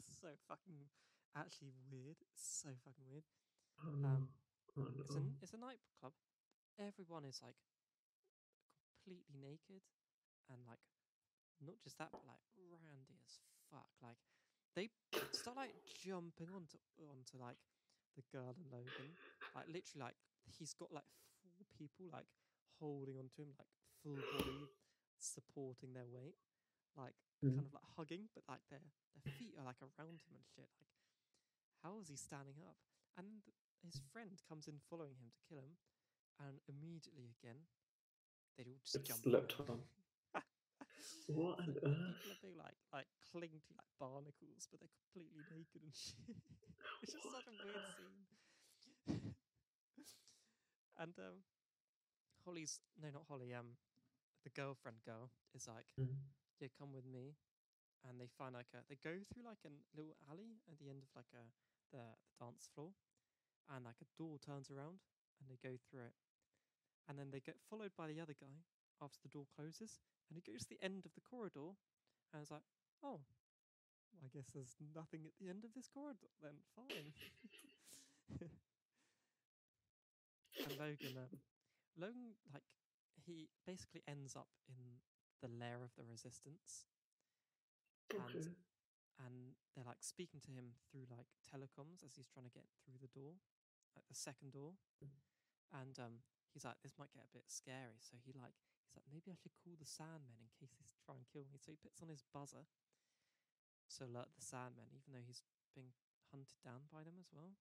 so fucking actually weird. It's so fucking weird. It's a nightclub. Everyone is like completely naked, and like not just that, but like randy as fuck. Like they start like jumping onto like the girl and Logan. Like literally, like he's got like four people like holding onto him, like full body supporting their weight, like kind of like hugging, but like their feet are like around him and shit. Like how is he standing up? And his friend comes in following him to kill him. And immediately again, they all just jump. Slept on. What on earth? People are being like cling to like barnacles, but they're completely naked and shit. It's just such a weird scene. And the girl is like, "Yeah, come with me." And they find like they go through like a little alley at the end of like the dance floor, and like a door turns around, and they go through it. And then they get followed by the other guy after the door closes, and he goes to the end of the corridor, and it's like, "Oh, well, I guess there's nothing at the end of this corridor then, fine." And Logan like he basically ends up in the lair of the Resistance. Okay. And they're like speaking to him through like telecoms as he's trying to get through the door, like the second door. And he's like, this might get a bit scary. So he's like, maybe I should call the Sandman in case he's trying to kill me. So he puts on his buzzer to alert the Sandman, even though he's being hunted down by them as well.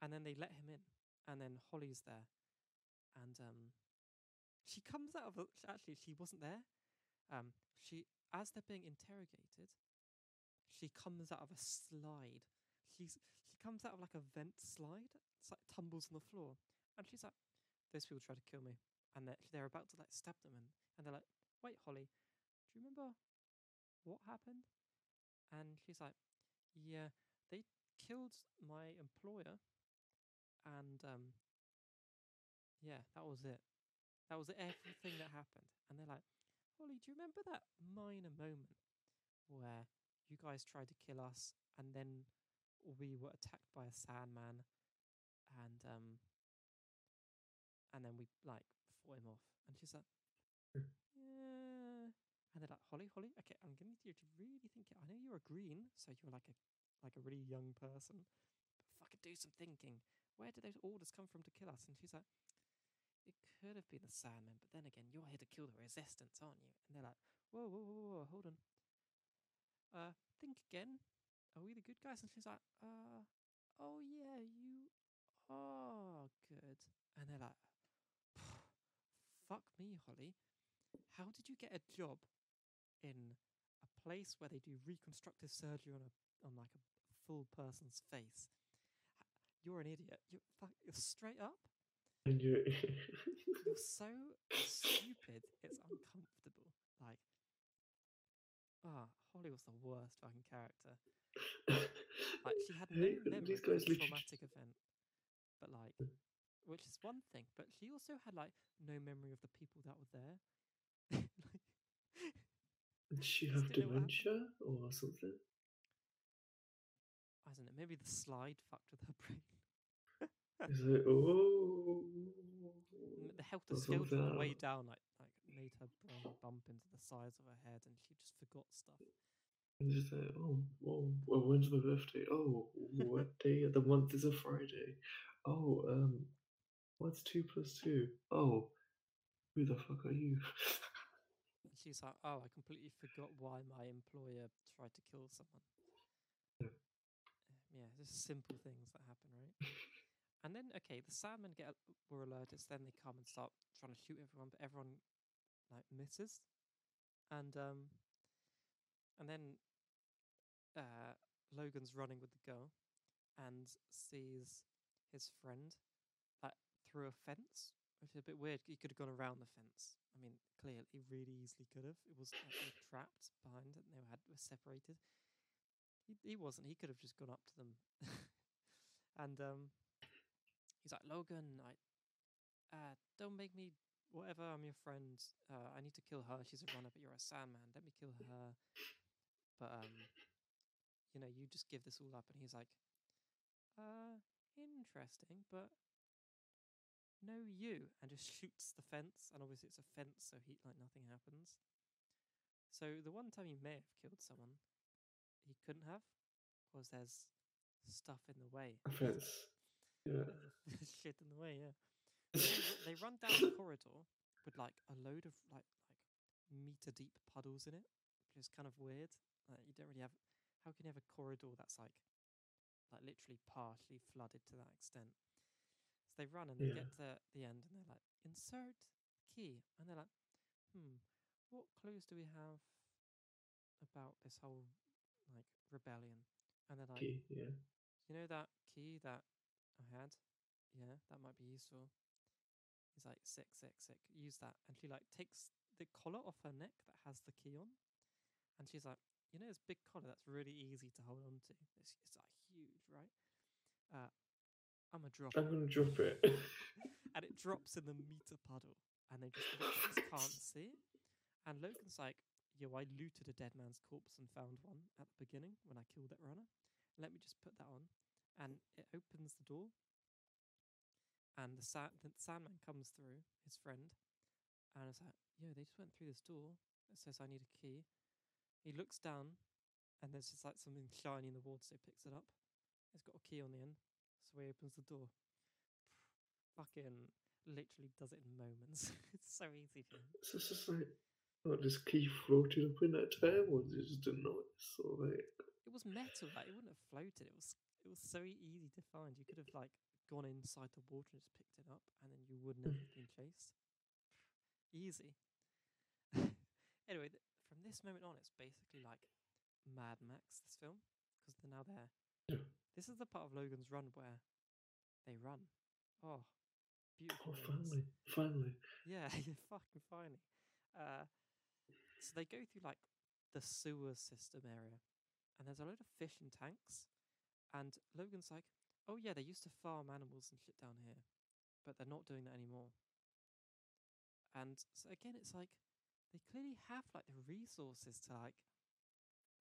And then they let him in. And then Holly's there. And she comes out of the... Actually, she wasn't there. As they're being interrogated, she comes out of a slide. She comes out of like a vent slide. It's like tumbles on the floor. And she's like, those people try to kill me. And they're about to like stab them. And they're like, wait, Holly, do you remember what happened? And she's like, yeah, they killed my employer. And yeah, that was it. That was everything that happened. And they're like, Holly, do you remember that minor moment where you guys tried to kill us and then we were attacked by a Sandman and then we like fought him off? And she's like, yeah. And they're like, Holly, okay, I'm gonna need you to really think it. I know you're a green, so you're like a really young person, but fucking do some thinking. Where did those orders come from to kill us? And she's like, it could have been the Sandman, but then again, you're here to kill the Resistance, aren't you? And they're like, whoa, hold on. Think again. Are we the good guys? And she's like, oh yeah, you are good. And they're like, fuck me, Holly. How did you get a job in a place where they do reconstructive surgery on a full person's face? You're an idiot. You're straight up. And you're so stupid, it's uncomfortable. Like, Holly was the worst fucking character. Like, she had no memory of a traumatic event, but like, which is one thing. But she also had like no memory of the people that were there. Like, did she have dementia or something? I don't know. Maybe the slide fucked with her brain. Is it, the helter-skelter on the way down like made her brain bump into the sides of her head, and she just forgot stuff. And she's like, well, when's my birthday? Oh, what day of the month is a Friday? Oh, what's 2 + 2? Oh, who the fuck are you? And she's like, oh, I completely forgot why my employer tried to kill someone. Yeah, just simple things that happen, right? And then, okay, the Sandmen were alerted, so then they come and start trying to shoot everyone, but everyone, like, misses. And then Logan's running with the girl and sees his friend, like, through a fence, which is a bit weird. He could have gone around the fence. I mean, clearly, he really easily could have. It was actually trapped behind it, and they were separated. He wasn't. He could have just gone up to them. And, he's like, Logan, don't make me whatever, I'm your friend. I need to kill her. She's a runner, but you're a Sandman. Let me kill her. But, you know, you just give this all up. And he's like, interesting, but no you. And just shoots the fence. And obviously it's a fence, so nothing happens. So the one time he may have killed someone, he couldn't have, because there's stuff in the way. A fence. Yeah. Shit in the way, yeah. They run down the corridor with like a load of like meter deep puddles in it, which is kind of weird. Like, you don't really have. How can you have a corridor that's like literally partially flooded to that extent? So they run and they get to the end, and they're like, insert key, and they're like, what clues do we have about this whole like rebellion? And they're like, key, yeah. You know that key that I had, yeah, that might be useful. He's like, sick, use that. And she like takes the collar off her neck that has the key on, and she's like, you know this big collar that's really easy to hold on to, it's like huge, right? I'm gonna drop it. And it drops in the meter puddle, and they just can't see it. And Logan's like, yo, I looted a dead man's corpse and found one at the beginning when I killed that runner, let me just put that on. And it opens the door, and the Sandman comes through, his friend, And I was like, yo, they just went through this door. It says I need a key. He looks down and there's just like something shiny in the water, so he picks it up. It's got a key on the end. So he opens the door. Fucking literally does it in moments. It's so easy to him. So it's just like, oh, this key floated up in that table, or was it just a noise? Or like... It was metal, like it wouldn't have floated. It was so easy to find. You could have like gone inside the water and just picked it up, and then you wouldn't have been chased. Easy. Anyway, from this moment on, it's basically like Mad Max, this film, because they're now there. Yeah. This is the part of Logan's Run where they run. Oh, beautiful. Oh, finally. Yeah, you fucking finally. So they go through like the sewer system area, and there's a load of fishing tanks. And Logan's like, oh yeah, they used to farm animals and shit down here, but they're not doing that anymore. And so again, it's like, they clearly have like the resources to like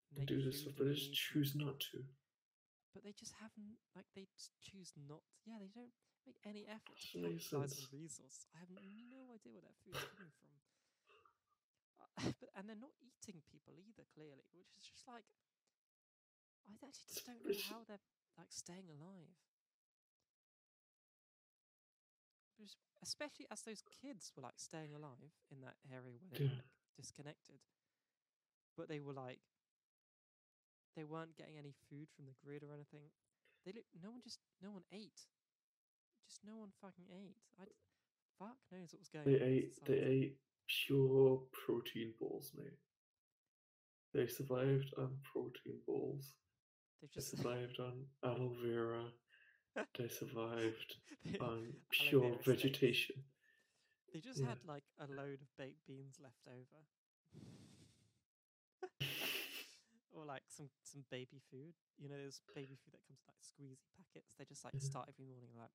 make do this, but they just choose not to. But they just haven't, like they choose not. Yeah, they don't make any effort to utilize the resource. I have no idea where that food's coming from. And they're not eating people either, clearly, which is just like, I actually just don't know how they're like staying alive. Especially as those kids were like staying alive in that area where they were like, disconnected. But they were like, they weren't getting any food from the grid or anything. No one ate. Just no one fucking ate. Fuck knows what was going on. They ate pure protein balls, mate. They survived on protein balls. They survived on aloe vera. They survived on pure vegetation. They just had like a load of baked beans left over. Or like some baby food. You know, there's baby food that comes in like squeezy packets. They just like start every morning like,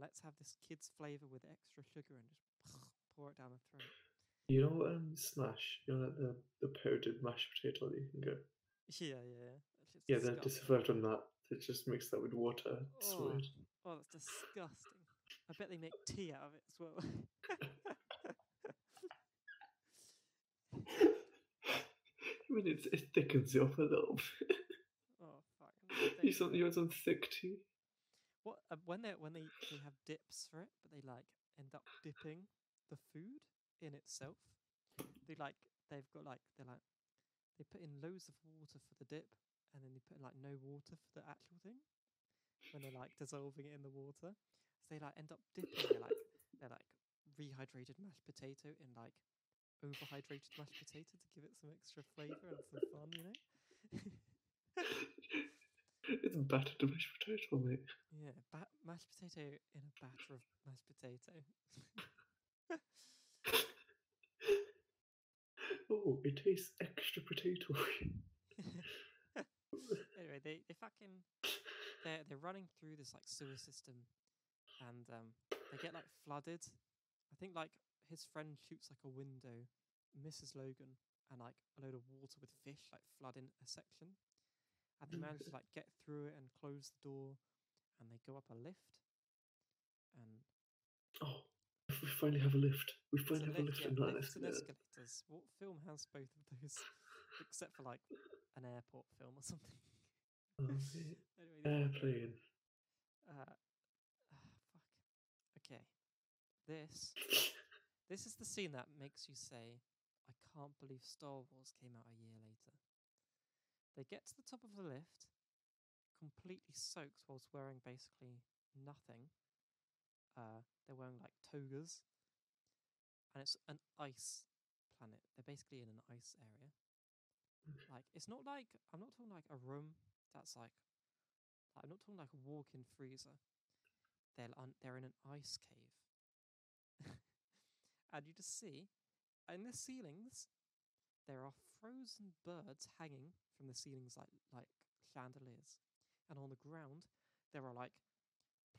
let's have this kid's flavour with extra sugar and just pour it down the throat. You know, Smash, you know, like the powdered mashed potato that you can go. Yeah. Yeah, they survived on that. They just mix that with water. Oh, that's disgusting. I bet they make tea out of it as well. I mean, it thickens you up a little bit. Oh, fuck. You want some thick tea? What, when they have dips for it, but they like end up dipping the food in itself. They put in loads of water for the dip, and then they put in like no water for the actual thing when they're like dissolving it in the water. So they like end up dipping they're like rehydrated mashed potato in like overhydrated mashed potato to give it some extra flavour and some fun, you know. It's battered mashed potato, mate. Yeah, mashed potato in a batter of mashed potato. Oh, it tastes extra potato. Anyway, they're running through this like sewer system, and they get like flooded. I think like his friend shoots like a window, misses Logan, and like a load of water with fish like flood in a section, and they manage to like get through it and close the door, and they go up a lift, and we finally have a lift. Lifts and escalators. What film has both of those? Except for like an airport film or something. Anyway, airplane. Fuck. Okay. This is the scene that makes you say, I can't believe Star Wars came out a year later. They get to the top of the lift, completely soaked whilst wearing basically nothing. They're wearing like togas, and it's an ice planet. They're basically in an ice area. Like, it's not like, I'm not talking like a room that's like, I'm not talking like a walk-in freezer. They're in an ice cave. And you just see, in the ceilings, there are frozen birds hanging from the ceilings like chandeliers. And on the ground, there are like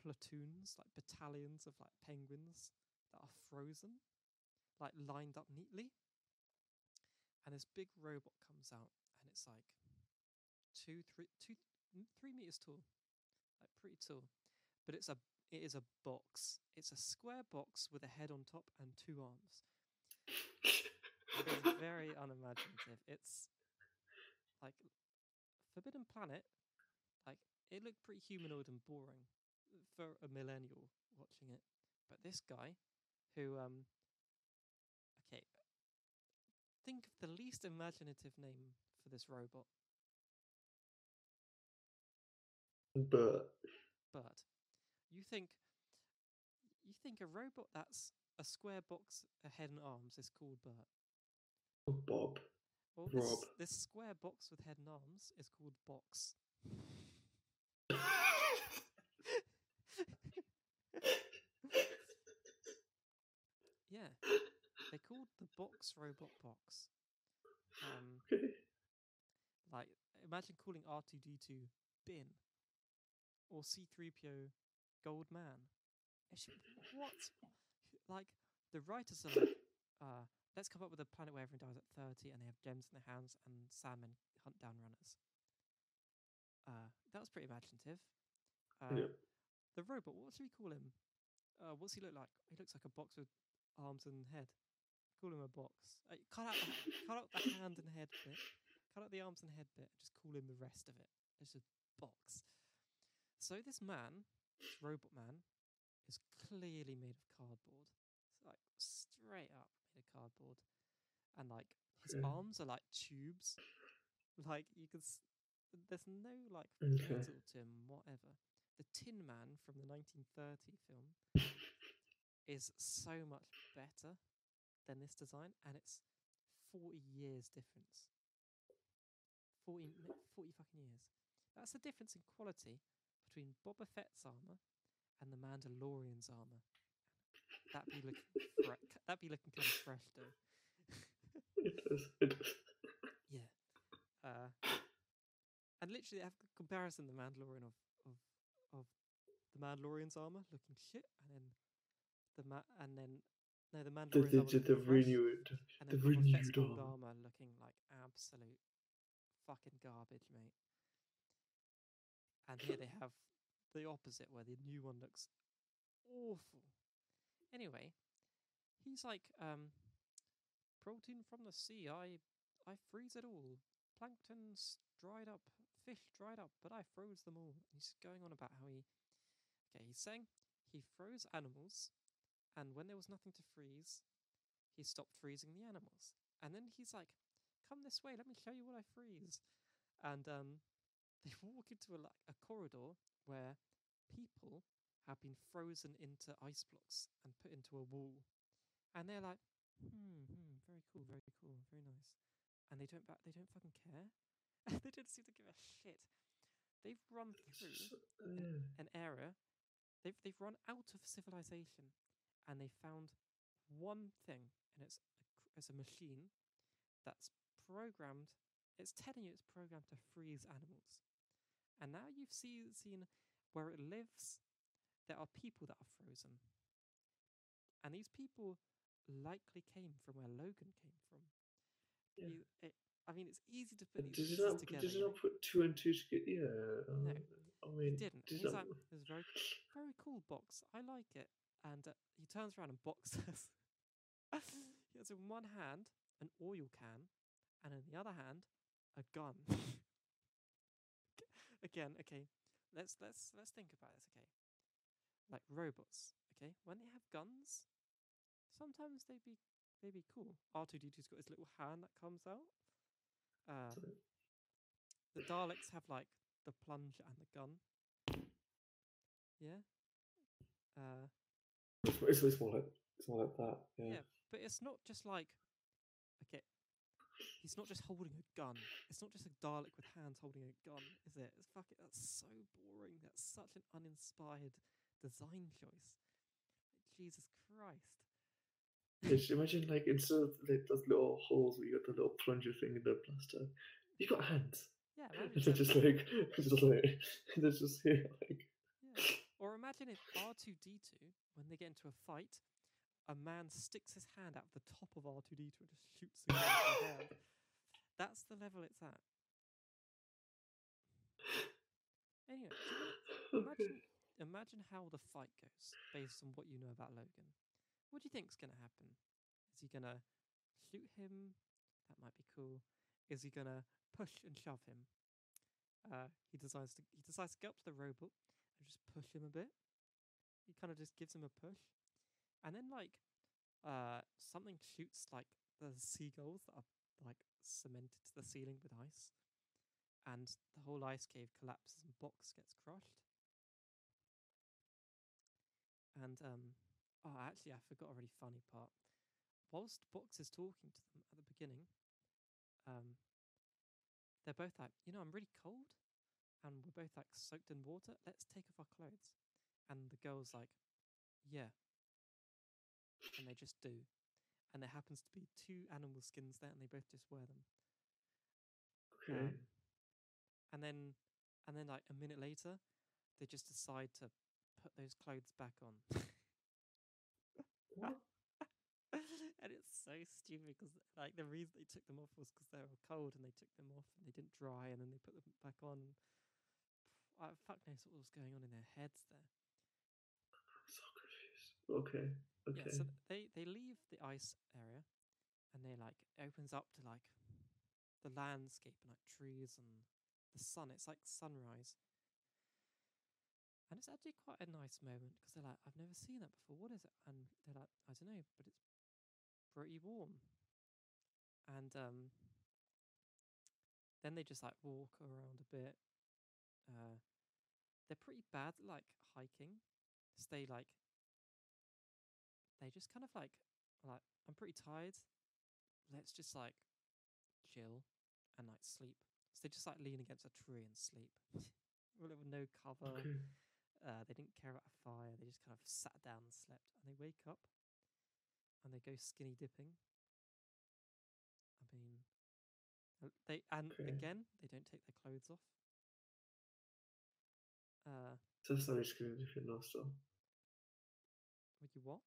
platoons, like battalions of like penguins that are frozen, like lined up neatly. And this big robot comes out, and it's like 3 meters tall, like pretty tall. But it is a box. It's a square box with a head on top and two arms. It's very unimaginative. It's like Forbidden Planet. Like, it looked pretty humanoid and boring for a millennial watching it, but this guy, who okay, think of the least imaginative name for this robot. But you think a robot that's a square box, a head and arms is called Bert. Bob. Well, this square box with head and arms is called Box. Yeah. They called the Box robot Box. Like, imagine calling R2-D2 Bin. Or C-3PO Gold Man. What? Like, the writers are like, let's come up with a planet where everyone dies at 30 and they have gems in their hands and Sandman hunt down runners. That was pretty imaginative. Yep. The robot, what should we call him? What's he look like? He looks like a box with arms and head. Call him a box. Cut out the hand and head bit. Cut out the arms and head bit. Just call him the rest of it. It's a box. So this man, this robot man, is clearly made of cardboard. It's like straight up made of cardboard. And like his arms are like tubes. Like you can... there's no like metal to him, whatever. The Tin Man from the 1930 film is so much better than this design, and it's 40 years difference. 40 fucking years. That's the difference in quality between Boba Fett's armor and the Mandalorian's armor. That'd be looking kind of fresh though. It is. Yeah. And literally I have a comparison the Mandalorian of the Mandalorian's armor looking shit, and then the Mandalorian's renewed armor looking like absolute fucking garbage, mate. And here they have the opposite, where the new one looks awful. Anyway, he's like, protein from the sea, I freeze it all. Plankton's dried up, fish dried up, but I froze them all. He's going on about how he's saying he froze animals, and when there was nothing to freeze, he stopped freezing the animals. And then he's like, come this way, let me show you what I freeze. And they walk into a corridor where people have been frozen into ice blocks and put into a wall. And they're like, very cool, very nice. And they don't fucking care. They don't seem to give a shit. They've run through an era. They've run out of civilization, and they found one thing, and it's a machine that's programmed. It's telling you it's programmed to freeze animals, and now you've seen where it lives. There are people that are frozen, and these people likely came from where Logan came from. Yeah. It's easy to put these pieces together. Did you not put two and two together? Yeah. No, he didn't. It was a very, very cool box. I like it. And he turns around and boxes. He has in one hand an oil can, and in the other hand a gun. Again, okay. Let's think about this. Okay, like robots. Okay, when they have guns, sometimes they be cool. R2-D2's got his little hand that comes out. The Daleks have like the plunger and the gun. Yeah. It's more like that. Yeah. But it's not just like, okay, he's not just holding a gun. It's not just a Dalek with hands holding a gun, is it? Fuck it. That's so boring. That's such an uninspired design choice. Like, Jesus Christ. Imagine, like, instead of like those little holes where you got the little plunger thing in the plaster, you got hands. Yeah, they're just here. Yeah. Or imagine if R2-D2, when they get into a fight, a man sticks his hand out of the top of R2-D2 and just shoots him out of the air. That's the level it's at. Anyway, imagine how the fight goes based on what you know about Logan. What do you think's going to happen? Is he going to shoot him? That might be cool. Is he going to push and shove him? He decides to get up to the robot and just push him a bit. He kind of just gives him a push. And then, something shoots, the seagulls that are, cemented to the ceiling with ice. And the whole ice cave collapses and Box gets crushed. And, actually, I forgot a really funny part. Whilst Box is talking to them at the beginning, they're both like, I'm really cold. And we're both, soaked in water. Let's take off our clothes. And the girl's like, yeah. And they just do. And there happens to be two animal skins there, and they both just wear them. Okay. And then a minute later, they just decide to put those clothes back on. What? And it's so stupid because the reason they took them off was because they were cold, and they took them off and they didn't dry, and then they put them back on. Fuck knows what was going on in their heads there. I'm so confused. Okay. Yeah, so they leave the ice area, and it opens up to the landscape and trees and the sun. It's sunrise. And it's actually quite a nice moment because they're I've never seen that before. What is it? And they're I don't know, but it's pretty warm. And then they just walk around a bit. They're pretty bad at hiking. So they just kind of I'm pretty tired. Let's just chill and sleep. So they just lean against a tree and sleep. Well, with no cover. They didn't care about a fire. They just kind of sat down and slept. And they wake up and they go skinny dipping. Again, they don't take their clothes off. That's not skinny dipping now, still. Would you what?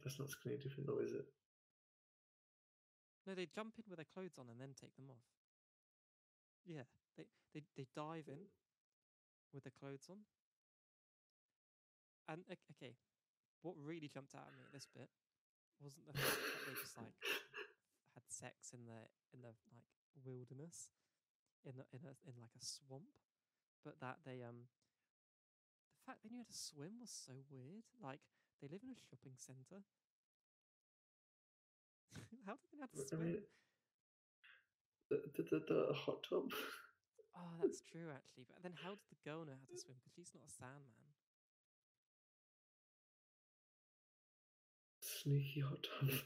That's not skinny dipping, though, is it? No, they jump in with their clothes on and then take them off. Yeah, they dive in with their clothes on. And okay, what really jumped out at me at this bit wasn't the fact that they just had sex in the wilderness, in a swamp, but that the fact they knew how to swim was so weird. They live in a shopping centre. How do they know how to swim? The hot tub. Oh, that's true, actually. But then how did the girl know how to swim? Because she's not a Sandman. Sneaky hot tub.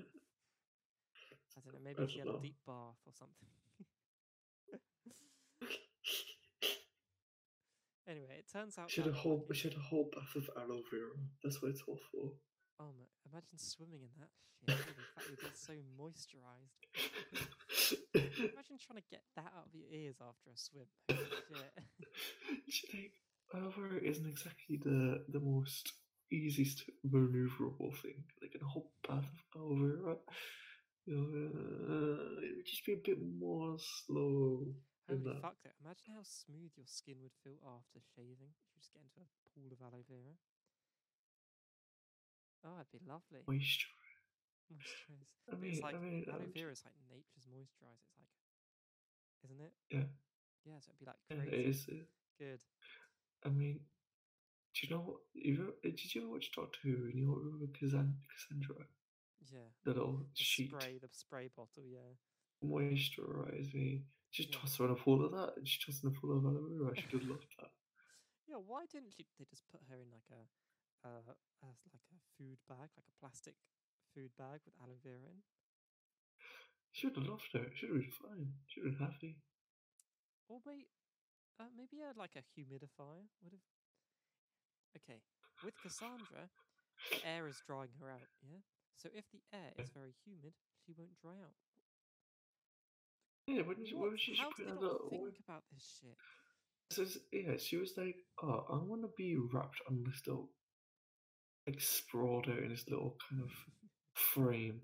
I don't know, maybe she had a deep bath or something. Anyway, it turns out... She had a whole bath of aloe vera. That's what it's all for. Oh, my, imagine swimming in that shit. In fact, you'd get so moisturised. Imagine trying to get that out of your ears after a swim. Shit. However, it isn't exactly the most easiest manoeuvrable thing. A whole bath of aloe vera, it would just be a bit more slow. Holy fuck! That. Imagine how smooth your skin would feel after shaving. If you just get into a pool of aloe vera. Oh, it'd be lovely. Moisturize. I mean, aloe vera is nature's moisturizer. Isn't it? Yeah. Yeah, so it'd be crazy. Yeah, it is. Good. I mean, do you know what? Did you ever watch Doctor Who? And you remember Cassandra? Yeah. The little sheet. The spray bottle, yeah. Moisturize me. Just toss her in a pool of that. She tossed in a pool of aloe vera. I should have loved that. Yeah, why didn't they just put her in a food bag, a plastic food bag with aloe vera in? Should have loved her. Should have been fine. Should have been happy. Or maybe a humidifier would have. Okay, with Cassandra, the air is drying her out. Yeah, so if the air is very humid, she won't dry out. Yeah, wouldn't she? How did they not think about this shit? So yeah, she was like, "Oh, I want to be wrapped on this little." Sprawled out in his little kind of frame.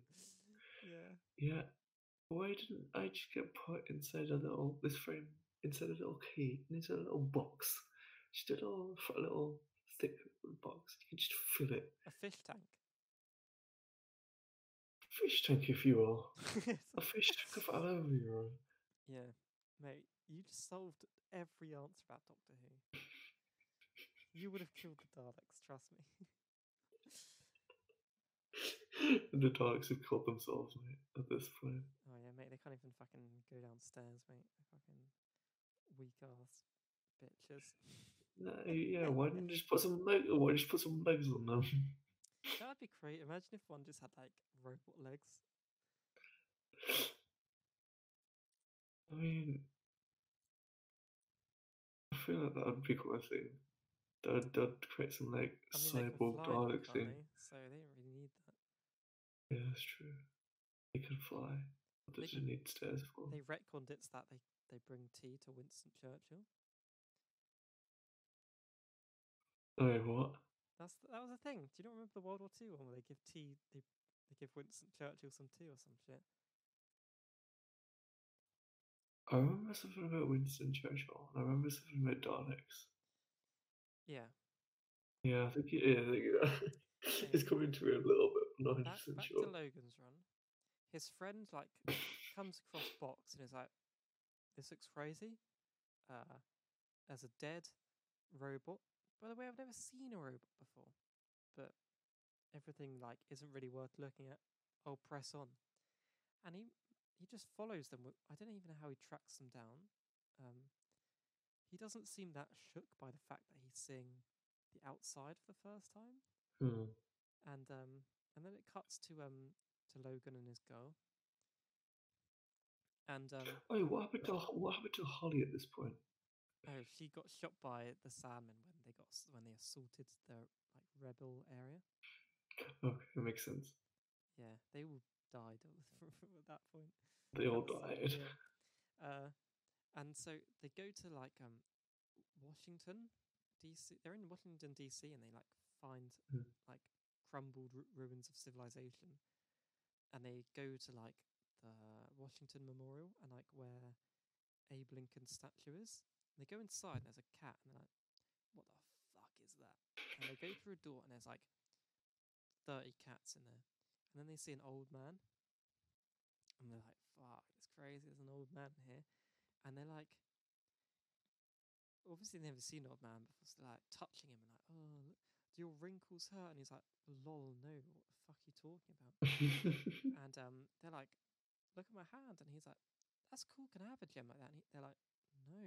Yeah. Why didn't I just get put inside this frame, inside a little key, inside a little box? Just a little thick box. You can just fill it. A fish tank. fish tank if you are. A fish tank of all. Yeah, mate, you just solved every answer about Doctor Who. You would have killed the Daleks, trust me. The Daleks have killed themselves, mate, at this point. Oh yeah, mate, they can't even fucking go downstairs, mate. They're fucking weak ass bitches. No, yeah, why didn't you just put some legs? Why just put some legs on them? That would be great. Imagine if one just had like robot legs. I mean, I feel like that would be quite a thing. That'd create some like cyborg Dalek thing. So they don't really need that. Yeah, that's true. They can fly. What does it need stairs for? They retconned it so that they bring tea to Winston Churchill. Oh, what? That was a thing. Do you not remember the World War II one where they give tea? They give Winston Churchill some tea or some shit. I remember something about Winston Churchill, and I remember something about Daleks. Yeah. Yeah, I think I think it's coming to me a little bit. I'm not 100% sure. Back to Logan's Run. His friend like comes across Box and is like, "This looks crazy. As a dead robot." By the way, I've never seen a robot before, but everything like isn't really worth looking at. I'll press on, and he just follows them. I don't even know how he tracks them down. He doesn't seem that shook by the fact that he's seeing the outside for the first time. Hmm. And then it cuts to Logan and his girl. And oh, what happened to Holly at this point? Oh, she got shot by the Sandman when they assaulted the like rebel area. Okay, that makes sense. Yeah, they all died at that point. They all died. Yeah. And so they go to like Washington, D.C. They're in Washington, D.C. and they like find like crumbled ruins of civilization, and they go to like the Washington Memorial and like where Abe Lincoln's statue is. And they go inside and there's a cat, and they're like, "What the fuck is that?" And they go through a door and there's like 30 cats in there. And then they see an old man. And they're like, "Fuck, it's crazy, there's an old man here." And they're like, obviously they've never seen an old man before, so they're like touching him and like, "Oh, look, do your wrinkles hurt?" And he's like, "Lol, no, what the fuck are you talking about?" And they're like, "Look at my hand." And he's like, "That's cool, can I have a gem like that?" And they're like, "No."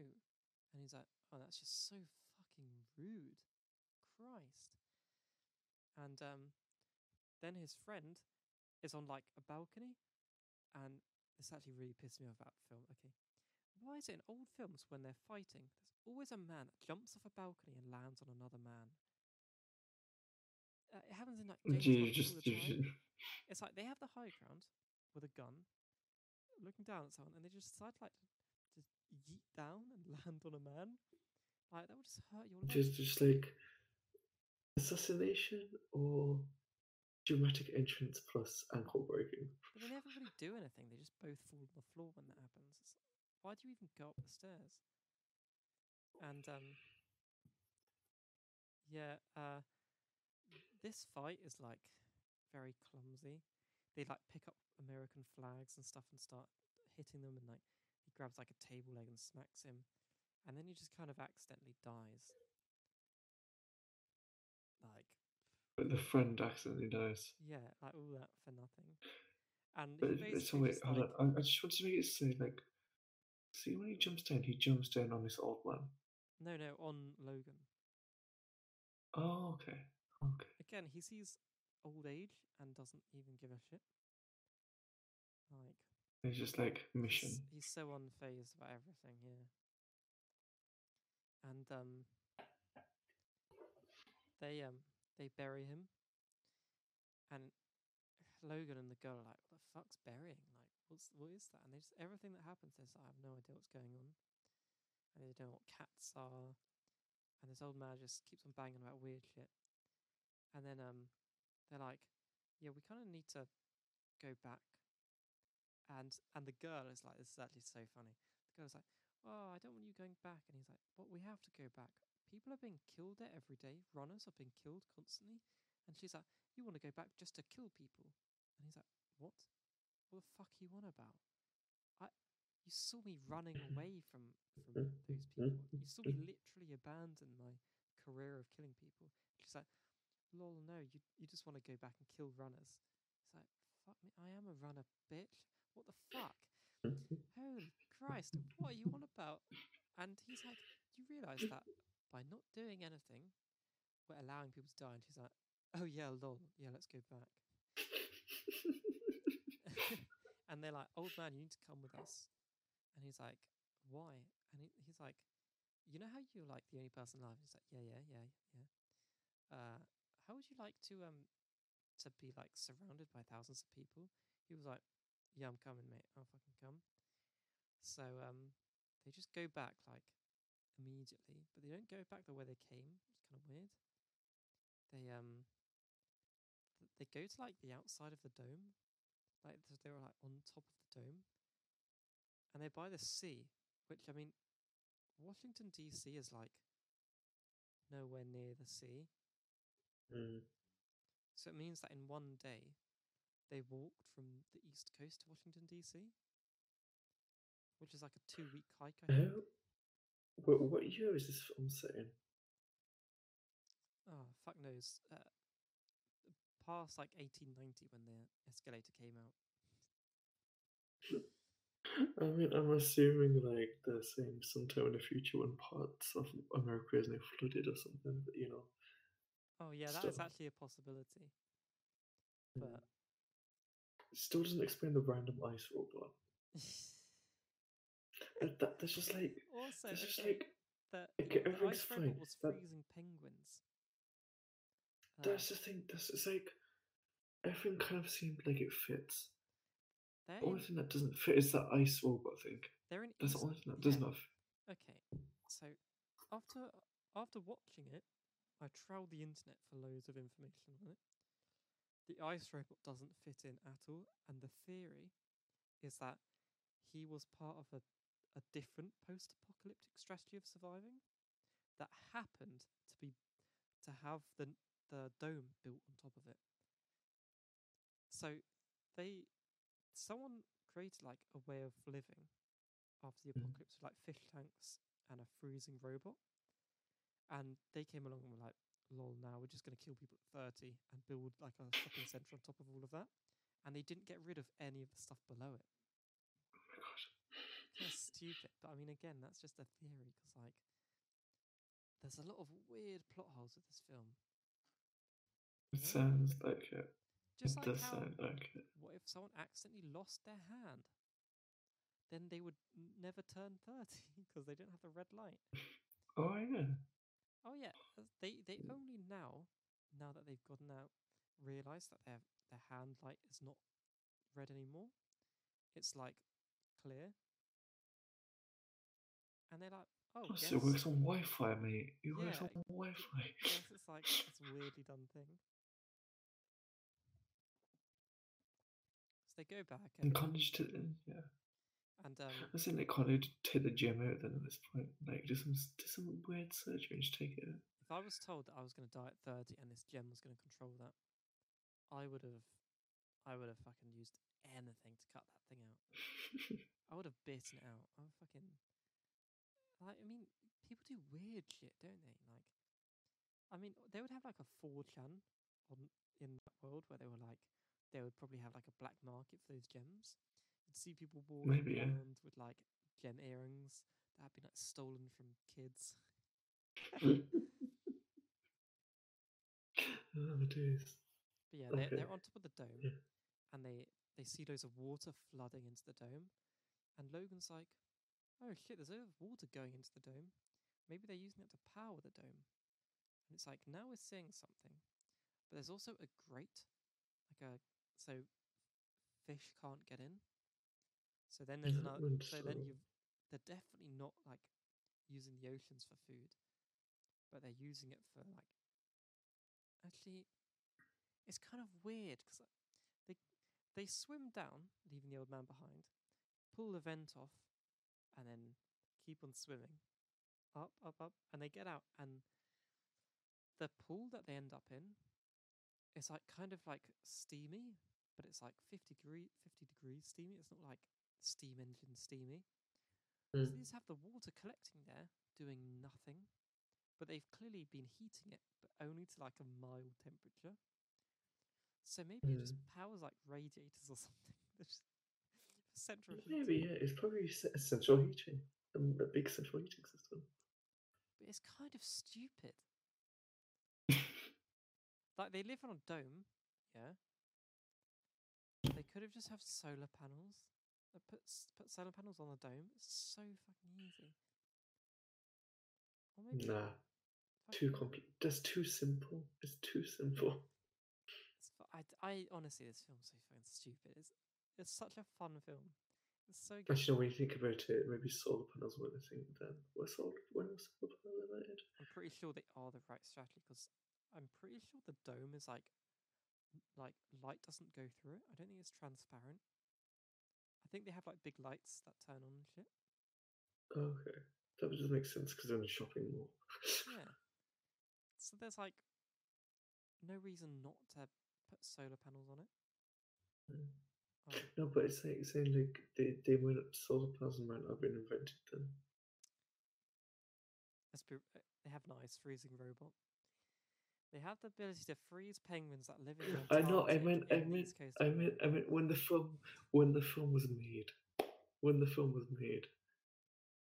And he's like, "Oh, that's just so fucking rude. Christ." And then his friend is on like a balcony, and this actually really pissed me off about the film. Okay. Why is it in old films when they're fighting, there's always a man that jumps off a balcony and lands on another man? It happens in like James all the time. It's like they have the high ground with a gun, looking down at someone, and they just decide like to yeet down and land on a man. Like that would just hurt your life. Just like assassination or dramatic entrance plus ankle breaking. But they never really do anything. They just both fall on the floor when that happens. It's like, why do you even go up the stairs? And this fight is like very clumsy. They like pick up American flags and stuff and start hitting them, and like he grabs like a table leg and smacks him, and then he just kind of accidentally dies. Like, but the friend accidentally dies. Yeah, like all that for nothing. And but I just want to make it say like, see when he jumps down on this old man. No, on Logan. Oh, okay. Okay. Again, he sees old age and doesn't even give a shit. Like, it's just like mission. He's so unfazed about everything, yeah. And they bury him, and Logan and the girl are like, "What the fuck's burying? Like, what is that?" And they just everything that happens, they're like, "I have no idea what's going on," and they don't know what cats are. And this old man just keeps on banging about weird shit. And then they're like, "Yeah, we kind of need to go back." And the girl is like, "This is actually so funny." The girl's like, "Oh, I don't want you going back." And he's like, "But we have to go back. People are being killed there every day. Runners are being killed constantly." And she's like, "You want to go back just to kill people?" And he's like, What the fuck are you on about? You saw me running away from those people. You saw me literally abandon my career of killing people. She's like, lol, no, you just want to go back and kill runners. It's like, fuck me, I am a runner, bitch. What the fuck? Holy Christ, what are you on about? And he's like, do you realise that by not doing anything, we're allowing people to die? And she's like, oh yeah, lol, yeah, let's go back. And they're like, old man, you need to come with us. And he's like, why? And he's like, you know how you're like the only person alive? And he's like, yeah. How would you like to be like surrounded by thousands of people? He was like, yeah, I'm coming, mate. I'll fucking come. So they just go back like immediately, but they don't go back the way they came. It's kind of weird. They go to like the outside of the dome, like they were like on top of the dome, and they're by the sea, which I mean, Washington DC is like nowhere near the sea. Mm. So it means that in one day, they walked from the East Coast to Washington DC, which is like a 2-week hike. I think. What year is this film set in? Oh, fuck knows. Past like 1890 when the Escalator came out. I mean, I'm assuming like they're saying sometime in the future when parts of America is now flooded or something, but you know. Oh yeah, that is actually a possibility. But it still doesn't explain the random ice robot. That's just like also it's just like the ice robot was freezing penguins. That's the thing. It's like everything kind of seemed like it fits. The only thing that doesn't fit is that ice robot thing. That's the only thing that does not fit. Okay, so after watching it, I trowled the internet for loads of information on it. The ice robot doesn't fit in at all, and the theory is that he was part of a different post-apocalyptic strategy of surviving that happened to have the dome built on top of it. So someone created like a way of living after the apocalypse with like fish tanks and a freezing robot. And they came along and were like, lol, now we're just going to kill people at 30 and build like a shopping centre on top of all of that. And they didn't get rid of any of the stuff below it. Oh my gosh. Kind of stupid. But I mean, again, that's just a theory because like there's a lot of weird plot holes with this film. It sounds like it. Just like how, what if someone accidentally lost their hand? Then they would never turn 30 because they didn't have the red light. Oh, yeah. Oh, yeah. They only now that they've gotten out, realise that their hand light is not red anymore. It's, like, clear. And they're like, so it works on Wi-Fi, mate. It works on Wi-Fi. Yes, it's like, it's a weirdly done thing. So they go back. And college to, yeah. And I think they kind of take the gem out then at this point. Like, do some weird surgery and just take it out. If I was told that I was going to die at 30 and this gem was going to control that, I would have fucking used anything to cut that thing out. I would have bitten it out. I'm fucking... Like, I mean, people do weird shit, don't they? Like, I mean, they would have like a 4chan in that world where they were like, they would probably have like a black market for those gems. You'd see people walking around with like gem earrings that had been like stolen from kids. Oh, geez. But yeah, they're on top of the dome, and they see loads of water flooding into the dome, and Logan's like, oh shit, there's a lot of water going into the dome. Maybe they're using it to power the dome. And it's like, now we're seeing something. But there's also a grate, so fish can't get in. So then there's another, so then they're definitely not like using the oceans for food, but they're using it for like, actually, it's kind of weird because they swim down, leaving the old man behind, pull the vent off, and then keep on swimming up, and they get out, and the pool that they end up in is like kind of like steamy, but it's like 50 degrees steamy. It's not like steam engine steamy. Mm. So they just have the water collecting there, doing nothing. But they've clearly been heating it, but only to like a mild temperature. So maybe it just powers like radiators or something. Central heating. Maybe, yeah. It's probably central heating. A big central heating system. But it's kind of stupid. Like, they live on a dome, yeah. They could have just have solar panels. Put solar panels on the dome. It's so fucking easy. Or maybe nah. Too complicated. That's too simple. It's too simple. It's I honestly, this film's so fucking stupid. It's such a fun film. It's so good. Actually, when you think about it, maybe solar panels were the thing then. Were solar panels invented? I'm pretty sure they are the right strategy, because I'm pretty sure the dome is like light doesn't go through it. I don't think it's transparent. I think they have like big lights that turn on and shit. Okay. That would just make sense because they're in a shopping mall. Yeah. So there's like no reason not to put solar panels on it. Mm. Oh. No, but it's like saying like they might not, solar panels might not have been invented then. They have an ice freezing robot. They have the ability to freeze penguins that live in the I meant when the film was made. When the film was made.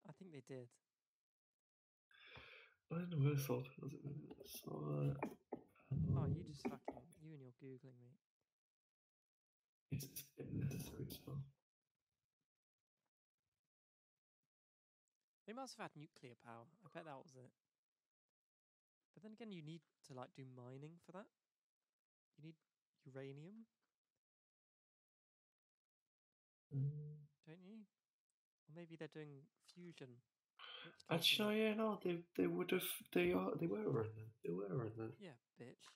I think they did. I don't know where solar panels are. Oh, you and your Googling, mate. It's necessary as well. They must have had nuclear power. I bet that was it. But then again, you need to like do mining for that. You need uranium, don't you? Or maybe they're doing fusion. Actually, yeah, no, they would have. They were around then. They were around then. Yeah, bitch.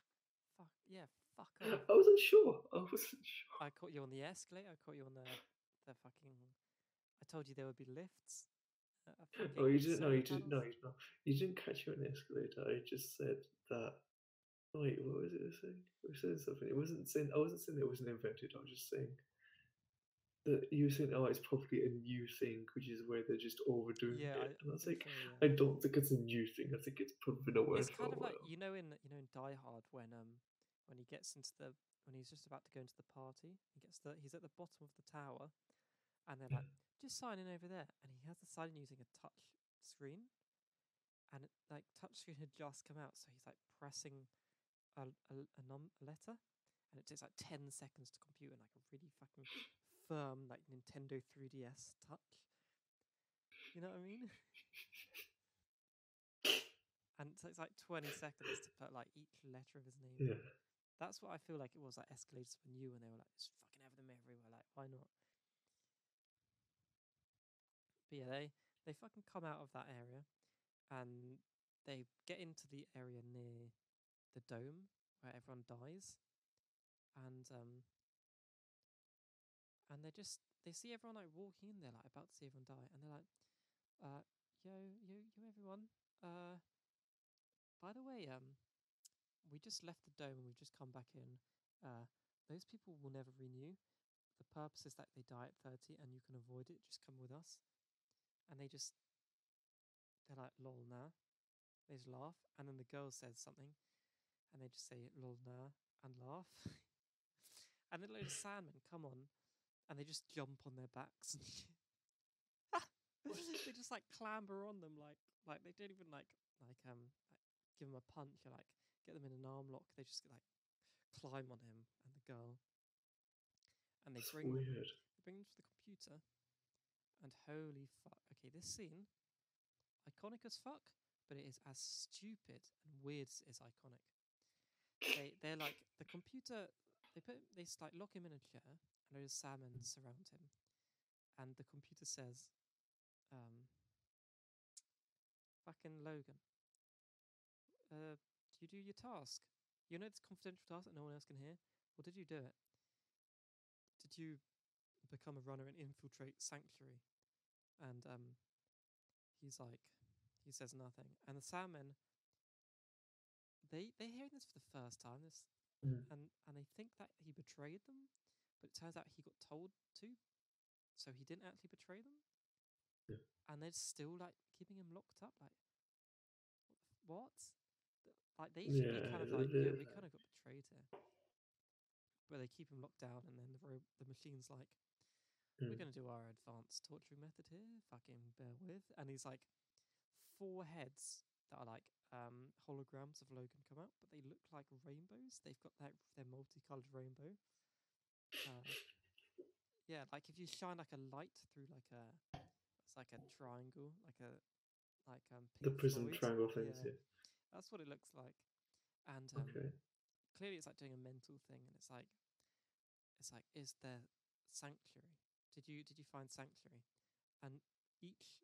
Fuck yeah, fuck off. I wasn't sure. I caught you on the escalator. I caught you on the fucking. I told you there would be lifts. Oh, you didn't know. You didn't catch you on the escalator. I just said that. Wait, what was it saying? It was saying something. I wasn't saying it wasn't invented. I was just saying that you were saying, "Oh, it's probably a new thing," which is where they're just overdoing it. And I was like, I don't think it's a new thing. I think it's probably been a word for a while. It's kind of like in Die Hard when he gets into when he's just about to go into the party, he's at the bottom of the tower, and they're like. Just sign in over there, and he has to sign in using a touch screen, and touch screen had just come out, so he's like pressing a letter, and it takes like 10 seconds to compute in like a really fucking firm like Nintendo 3DS touch. You know what I mean? And it takes like 20 seconds to put like each letter of his name. Yeah. That's what I feel like it was like escalators for you, and they were like just fucking have them everywhere. Like why not? But yeah, they fucking come out of that area and they get into the area near the dome where everyone dies. And they see everyone like walking in there, like about to see everyone die, and they're like, yo everyone. By the way, we just left the dome and we've just come back in. Those people will never renew. The purpose is that they die at 30 and you can avoid it, just come with us. And they're like, lol, nah. They just laugh. And then the girl says something. And they just say, lol, nah, and laugh. And then a load of Sandmen come on. And they just jump on their backs. And they just, like, clamber on them. Like they don't even, like give them a punch or, like, get them in an arm lock. They just, like, climb on him and the girl. And they bring them to the computer. And holy fuck. Okay, this scene, iconic as fuck, but it is as stupid and weird as it is iconic. They're like, the computer, they lock him in a chair, and those Sandmen surround him. And the computer says, fucking Logan, did you do your task? You know this confidential task that no one else can hear? Well, did you do it? Did you become a runner and infiltrate Sanctuary? And he says nothing. And the Sandmen, they're hearing this for the first time, and they think that he betrayed them, but it turns out he got told to, so he didn't actually betray them. Yeah. And they're still like keeping him locked up. Like, what? Like they should be kind of like, yeah, we kind of got betrayed here. But they keep him locked down, and then the machine's like, we're going to do our advanced torturing method here. Fucking bear with. And he's like, four heads that are like holograms of Logan come out, but they look like rainbows. They've got that their multicolored rainbow. Yeah, like if you shine like a light through like a, it's like a triangle, like the prism triangle things. Yeah, that's what it looks like. And clearly, it's like doing a mental thing, and it's like, is there sanctuary? Did you find sanctuary? And each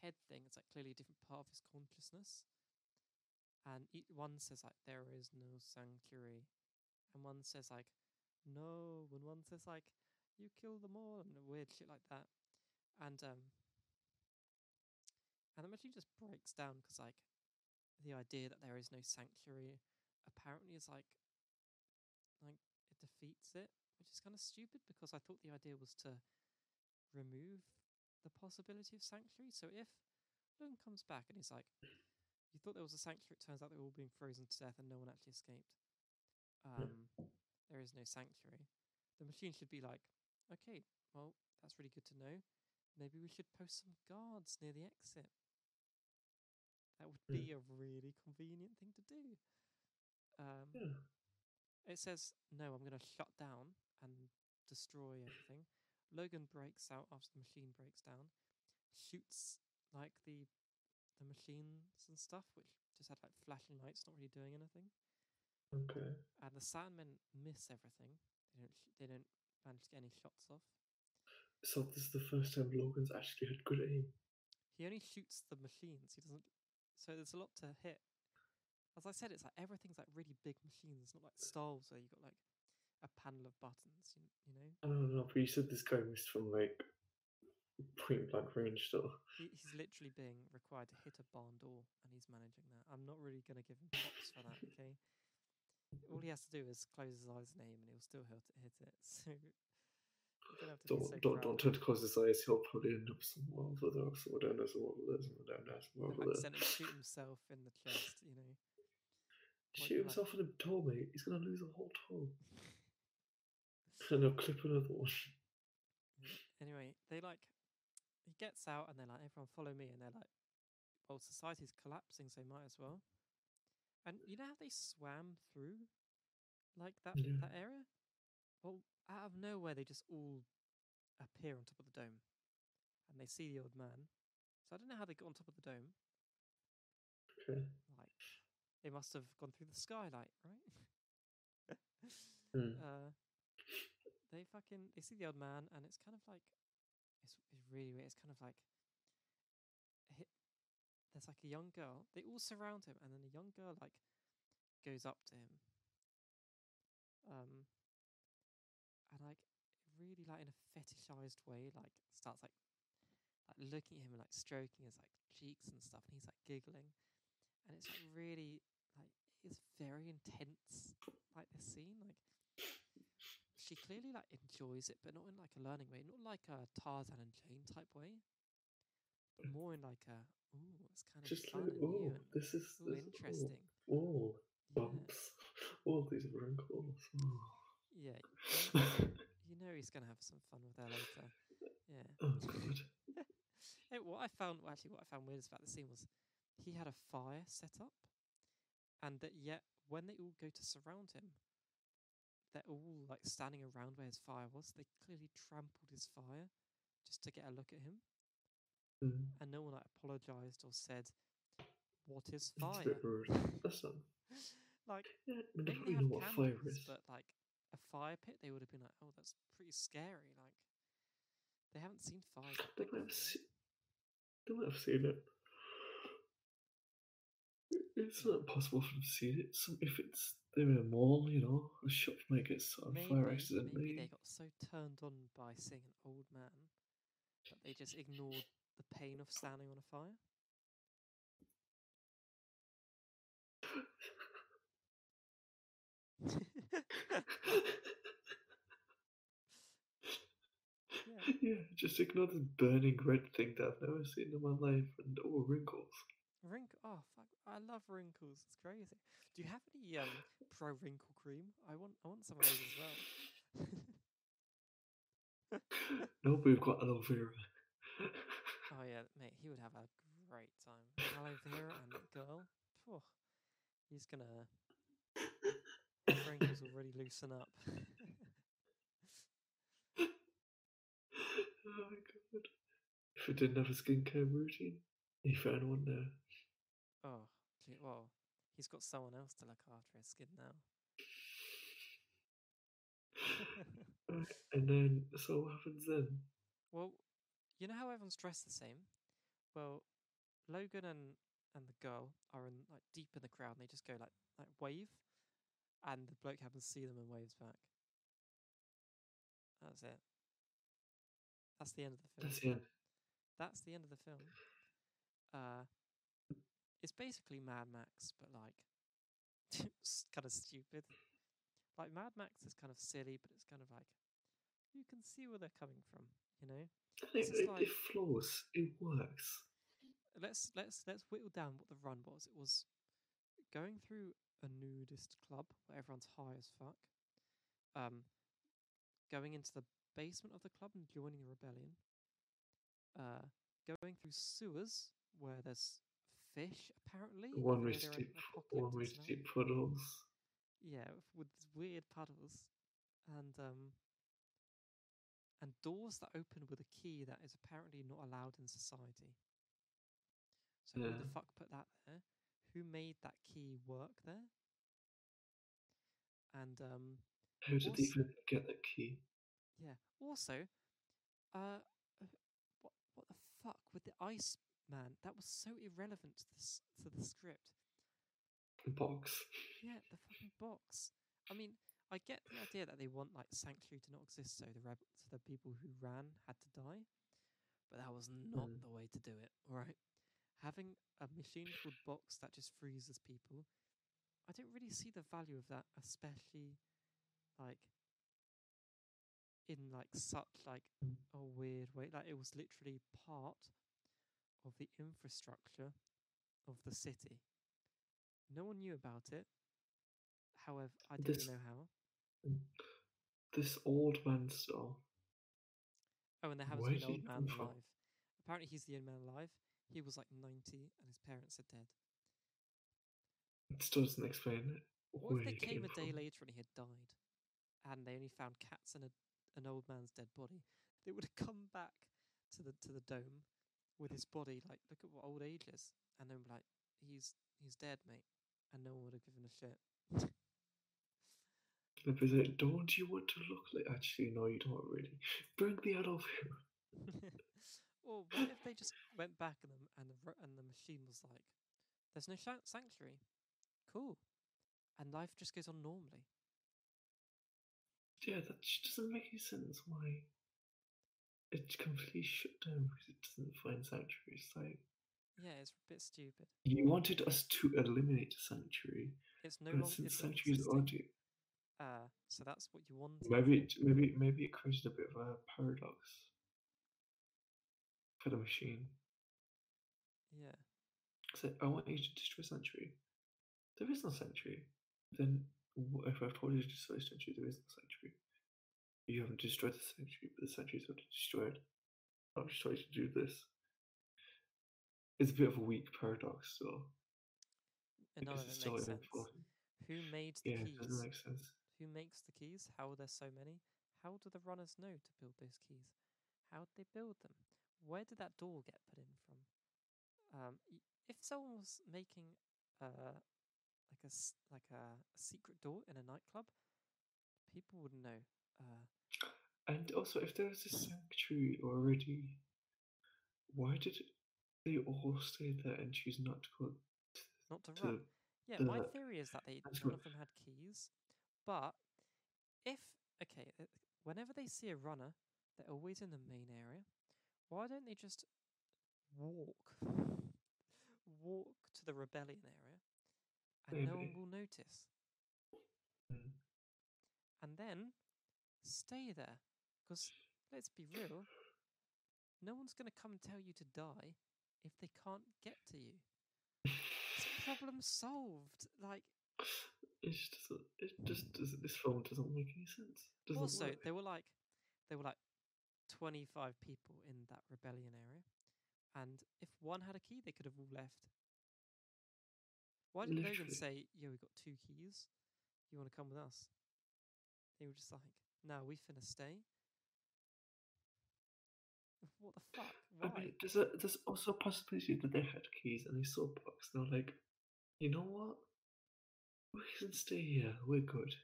head thing, it's like clearly a different part of his consciousness. And each one says like, there is no sanctuary, and one says like, no, and one says like, you kill them all, and weird shit like that. And the machine just breaks down because like, the idea that there is no sanctuary apparently is like it defeats it, which is kind of stupid because I thought the idea was to remove the possibility of sanctuary. So if Logan comes back and he's like, you thought there was a sanctuary, it turns out they're all being frozen to death and no one actually escaped. There is no sanctuary. The machine should be like, okay, well, that's really good to know. Maybe we should post some guards near the exit. That would be a really convenient thing to do. It says, no, I'm going to shut down and destroy everything. Logan breaks out after the machine breaks down, shoots like the machines and stuff, which just had like flashing lights, not really doing anything. Okay. And the Sandmen miss everything. They don't manage to get any shots off. So this is the first time Logan's actually had good aim. He only shoots the machines. He doesn't. So there's a lot to hit. As I said, it's like everything's like really big machines. It's not like Star Wars where you've got like a panel of buttons, you know? I don't know, but you said this guy missed from like point blank range, though. He's literally being required to hit a barn door, and he's managing that. I'm not really going to give him props for that, okay? All he has to do is close his eyes and aim, and he'll still hit it. So don't try to close his eyes. He'll probably end up somewhere over there, somewhere down there, somewhere over there, somewhere down there, somewhere over there. Send him to shoot himself in the chest, you know. Shoot himself in the toe, mate. He's going to lose a whole toe. And they'll clip another one. Anyway, they like, he gets out and they're like, everyone follow me. And they're like, well, society's collapsing, so might as well. And you know how they swam through like that area? Well, out of nowhere, they just all appear on top of the dome. And they see the old man. So I don't know how they got on top of the dome. Okay. Like, they must have gone through the skylight, right? They see the old man, and it's kind of like, it's really weird. It's kind of like, there's like a young girl. They all surround him, and then a young girl like goes up to him. And like really like in a fetishized way, like starts like looking at him and like stroking his like cheeks and stuff, and he's like giggling, and it's like really like it's very intense like this scene like. She clearly like enjoys it, but not in like a learning way, not like a Tarzan and Jane type way, but more in like a it's kind of just fun like, this is interesting. Bumps. All these wrinkles. Yeah, you know he's gonna have some fun with her later. Yeah. Oh, God. Hey, what I found weirdest about the scene was he had a fire set up, and that yet when they all go to surround him, they're all like standing around where his fire was. They clearly trampled his fire just to get a look at him. Mm. And no one like apologised or said, what is fire? That's not... Like, yeah, they have candles, what fire is. But like a fire pit, they would have been like, oh, that's pretty scary. Like, they haven't seen fire. They might have seen it. It's not possible for them to see it. If it's in a mall, you know, a shop might get set on fire accidentally. Maybe they got so turned on by seeing an old man that they just ignored the pain of standing on a fire. yeah, just ignore this burning red thing that I've never seen in my life. And oh, wrinkles. Oh, fuck. I love wrinkles. It's crazy. Do you have any pro wrinkle cream? I want some of those as well. No, but we've got aloe vera. Oh yeah, mate, he would have a great time. Aloe vera and that girl. Oh, he's gonna wrinkles already loosen up. Oh my god. If we didn't have a skincare routine, he found one there. Oh, well, he's got someone else to look after his skin now. And then, so what happens then? Well, you know how everyone's dressed the same? Well, Logan and the girl are in like deep in the crowd, and they just go like wave, and the bloke happens to see them and waves back. That's it. That's the end of the film. That's the end of the film. It's basically Mad Max, but like kind of stupid. Like Mad Max is kind of silly, but it's kind of like you can see where they're coming from, you know. It flows. It works. Let's whittle down what the run was. It was going through a nudist club where everyone's high as fuck. Going into the basement of the club and joining a rebellion. Going through sewers where there's fish, apparently. One-way deep puddles. Yeah, with weird puddles. And doors that open with a key that is apparently not allowed in society. So who the fuck put that there? Who made that key work there? And how did they even get that key? Yeah. Also, what the fuck with the ice man? That was so irrelevant to the script. The box. Yeah, the fucking box. I mean, I get the idea that they want like sanctuary to not exist, so the people who ran had to die, but that was not the way to do it. All right. Having a machine called box that just freezes people, I don't really see the value of that, especially like in like such like a weird way. Like it was literally part of the infrastructure of the city. No one knew about it. However, I didn't know how. This old man stuff. Oh, and there happens to be an old man alive. Apparently he's the only man alive. He was like 90 and his parents are dead. It still doesn't explain it. What if they came a day later and he had died and they only found cats and an old man's dead body? They would have come back to the dome with his body, like, look at what old age is, and then be like, he's dead, mate. And no one would have given a shit. They'd be like, don't you want to look like... Actually, no, you don't really. Bring me out of here. Or what if they just went back and the machine was like, there's no sanctuary. Cool. And life just goes on normally. Yeah, that doesn't make any sense why it's completely shut down because it doesn't find sanctuary. It's like... Yeah, it's a bit stupid. You wanted us to eliminate sanctuary. It's no longer... Since sanctuary is already... So that's what you wanted. Maybe it created a bit of a paradox. For the machine. Yeah. So I want you to destroy sanctuary. There is no sanctuary. Then if I've told you to destroy sanctuary, there is no sanctuary. You haven't destroyed the sanctuary, but the sanctuary's already destroyed. I'm just trying to do this. It's a bit of a weak paradox, so. And none of it makes sense. Who made the keys? Yeah, it doesn't make sense. Who makes the keys? How are there so many? How do the runners know to build those keys? How did they build them? Where did that door get put in from? If someone was making like a secret door in a nightclub, people wouldn't know. And also, if there was a sanctuary already, why did they all stay there and choose not to go? Not to run. Yeah, my theory is that none of them had keys. But whenever they see a runner, they're always in the main area. Why don't they just walk to the rebellion area and no one will notice? And then stay there. Because let's be real, no one's going to come and tell you to die if they can't get to you. It's problem solved. Like, it just this film doesn't make any sense. Also, work. there were like 25 people in that rebellion area, and if one had a key, they could have all left. Why didn't Logan say, "Yeah, we got 2 keys. You want to come with us?" They were just like, "No, we finna stay." What the fuck? Why? I mean, there's also a possibility that they had keys and they saw Box and they're like, you know what? We can stay here. We're good.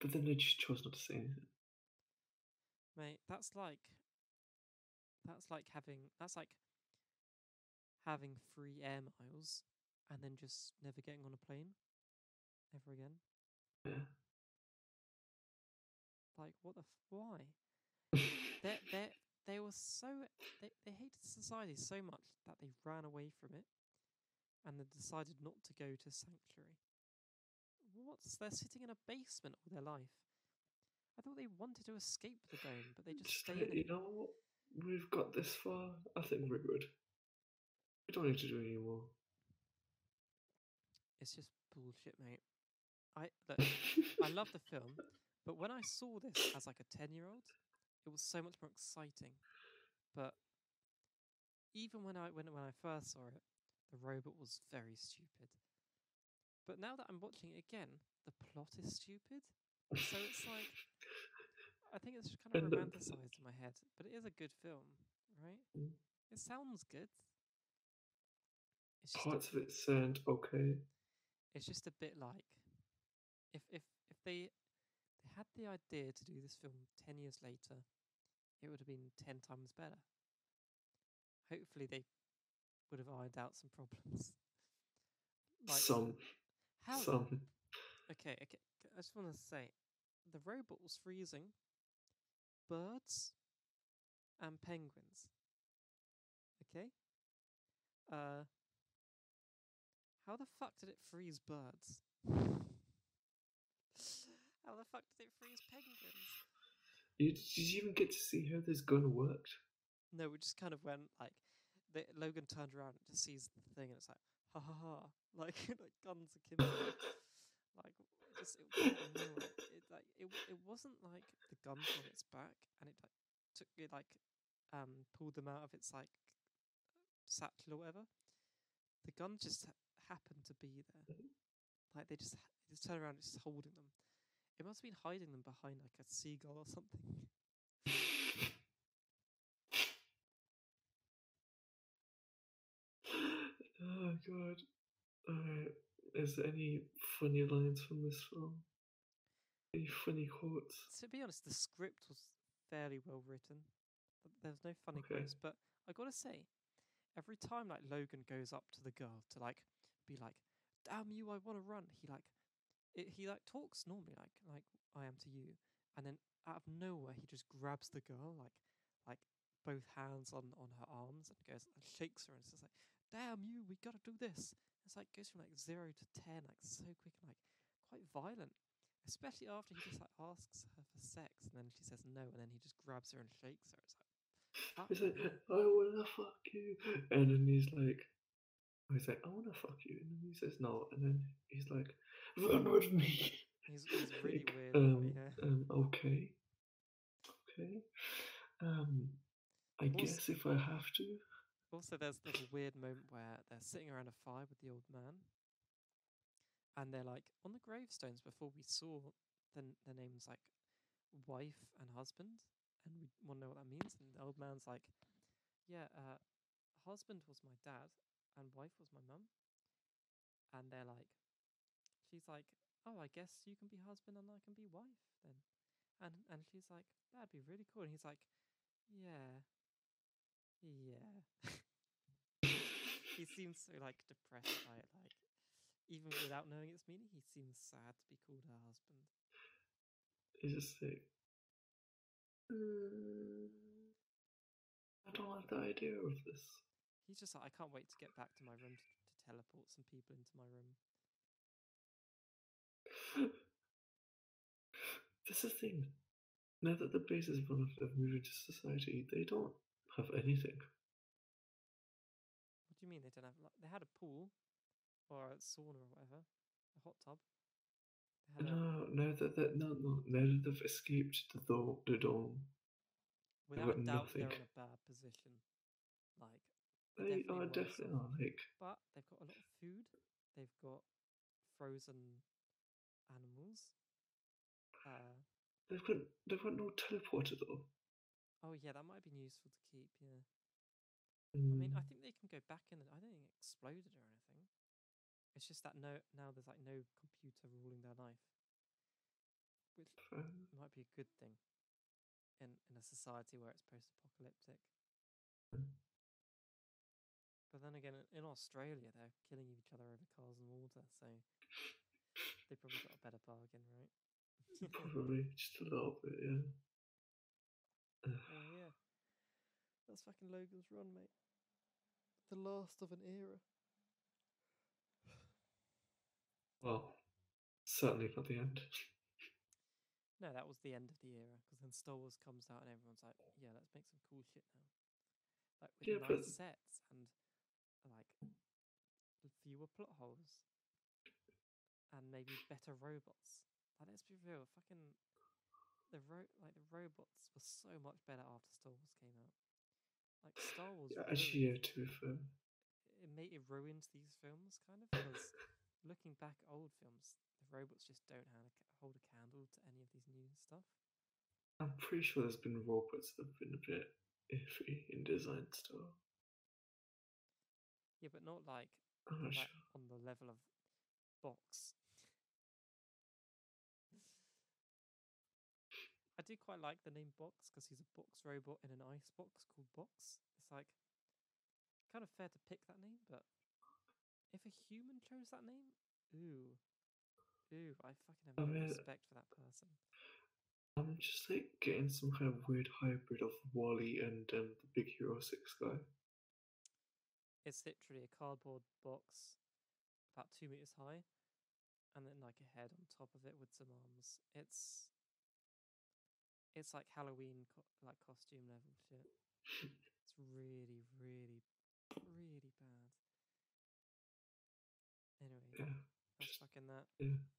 But then they just chose not to say anything. Mate, that's like having free air miles and then just never getting on a plane ever again. Yeah. Like, what the? Why? They were so... They hated society so much that they ran away from it and they decided not to go to sanctuary. They're sitting in a basement all their life. I thought they wanted to escape the dome, but they just stayed in. You know what? We've got this far. I think we're good. We don't need to do it anymore. It's just bullshit, mate. Look, I love the film, but when I saw this as like a 10-year-old... it was so much more exciting. But even when I first saw it, the robot was very stupid. But now that I'm watching it again, the plot is stupid. So it's like, I think it's just kind of romanticized in my head. But it is a good film, right? It sounds good. Parts of it sound okay. It's just a bit like, if they had the idea to do this film 10 years later, it would have been 10 times better. Hopefully they would have ironed out some problems. Like, some. Okay. I just want to say, the robot was freezing birds and penguins. Okay? How the fuck did it freeze birds? How the fuck did it freeze penguins? Did you even get to see how this gun worked? No, we just kind of went like... Logan turned around and just sees the thing and it's like, ha ha ha. Like guns are killing. Like, it wasn't like the gun's on its back and it like pulled them out of its like satchel or whatever. The gun just happened to be there. Like they just turned around and it's just holding them. It must have been hiding them behind like a seagull or something. Oh god. Alright. Is there any funny lines from this film? Any funny quotes? To be honest, the script was fairly well written. There's no funny quotes, but I gotta say, every time like Logan goes up to the girl to like be like, damn you, I wanna run, he talks normally like I am to you, and then out of nowhere he just grabs the girl like both hands on her arms and goes and shakes her and it's just like, damn you, we gotta do this. It's like goes from like 0 to 10 like so quick and like quite violent, especially after he just like asks her for sex and then she says no and then he just grabs her and shakes her. It's like, I wanna fuck you, and then he's like, I want to fuck you. And then he says no. And then he's like, run with me. He's really like, weird. Okay. I guess if I have to. Also, there's this weird moment where they're sitting around a fire with the old man. And they're like, on the gravestones before we saw the names like wife and husband. And we want to know what that means. And the old man's like, yeah, husband was my dad. And wife was my mum. And they're like, she's like, oh, I guess you can be husband and I can be wife then. And she's like, that'd be really cool. And he's like, yeah. He seems so like depressed by it. Like, even without knowing its meaning, he seems sad to be called her husband. He's just like, I don't like the idea of this. He's just like, I can't wait to get back to my room to teleport some people into my room. That's the thing. Now that the base is one of them moving to society, they don't have anything. What do you mean they don't have? Like, they had a pool or a sauna or whatever, a hot tub. No, now they've escaped the dome. Without a doubt, they're in a bad position. Like they definitely are. But they've got a lot of food. They've got frozen animals. They've got no teleporter though. Oh yeah, that might have been useful to keep. Yeah. I mean, I think they can go back in. I don't think it exploded or anything. It's just that now there's like no computer ruling their life, which might be a good thing in a society where it's post-apocalyptic. But then again, in Australia, they're killing each other over cars and water, so they probably got a better bargain, right? Probably just a little bit, yeah. Yeah. That's fucking Logan's Run, mate. The last of an era. Well, certainly not the end. No, that was the end of the era, because then Star Wars comes out and everyone's like, yeah, let's make some cool shit now. Like, with nice sets and, like, fewer plot holes. And maybe better robots. Like, let's be real, fucking... The robots were so much better after Star Wars came out. Like, Star Wars... Yeah, actually, yeah, to be fair. It ruined these films, kind of, because... Looking back at old films, the robots just don't hold a candle to any of these new stuff. I'm pretty sure there's been robots that have been a bit iffy in design still. Yeah, but not like, not sure. On the level of Box. I do quite like the name Box because he's a box robot in an ice box called Box. It's like kind of fair to pick that name, but. If a human chose that name, ooh, I fucking have no respect for that person. I'm just like getting some kind of weird hybrid of Wall-E and the Big Hero 6 guy. It's literally a cardboard box about 2 meters high, and then like a head on top of it with some arms. It's like Halloween like costume level shit. It's really, really, really bad. Anyway, yeah, that's fucking that. Yeah.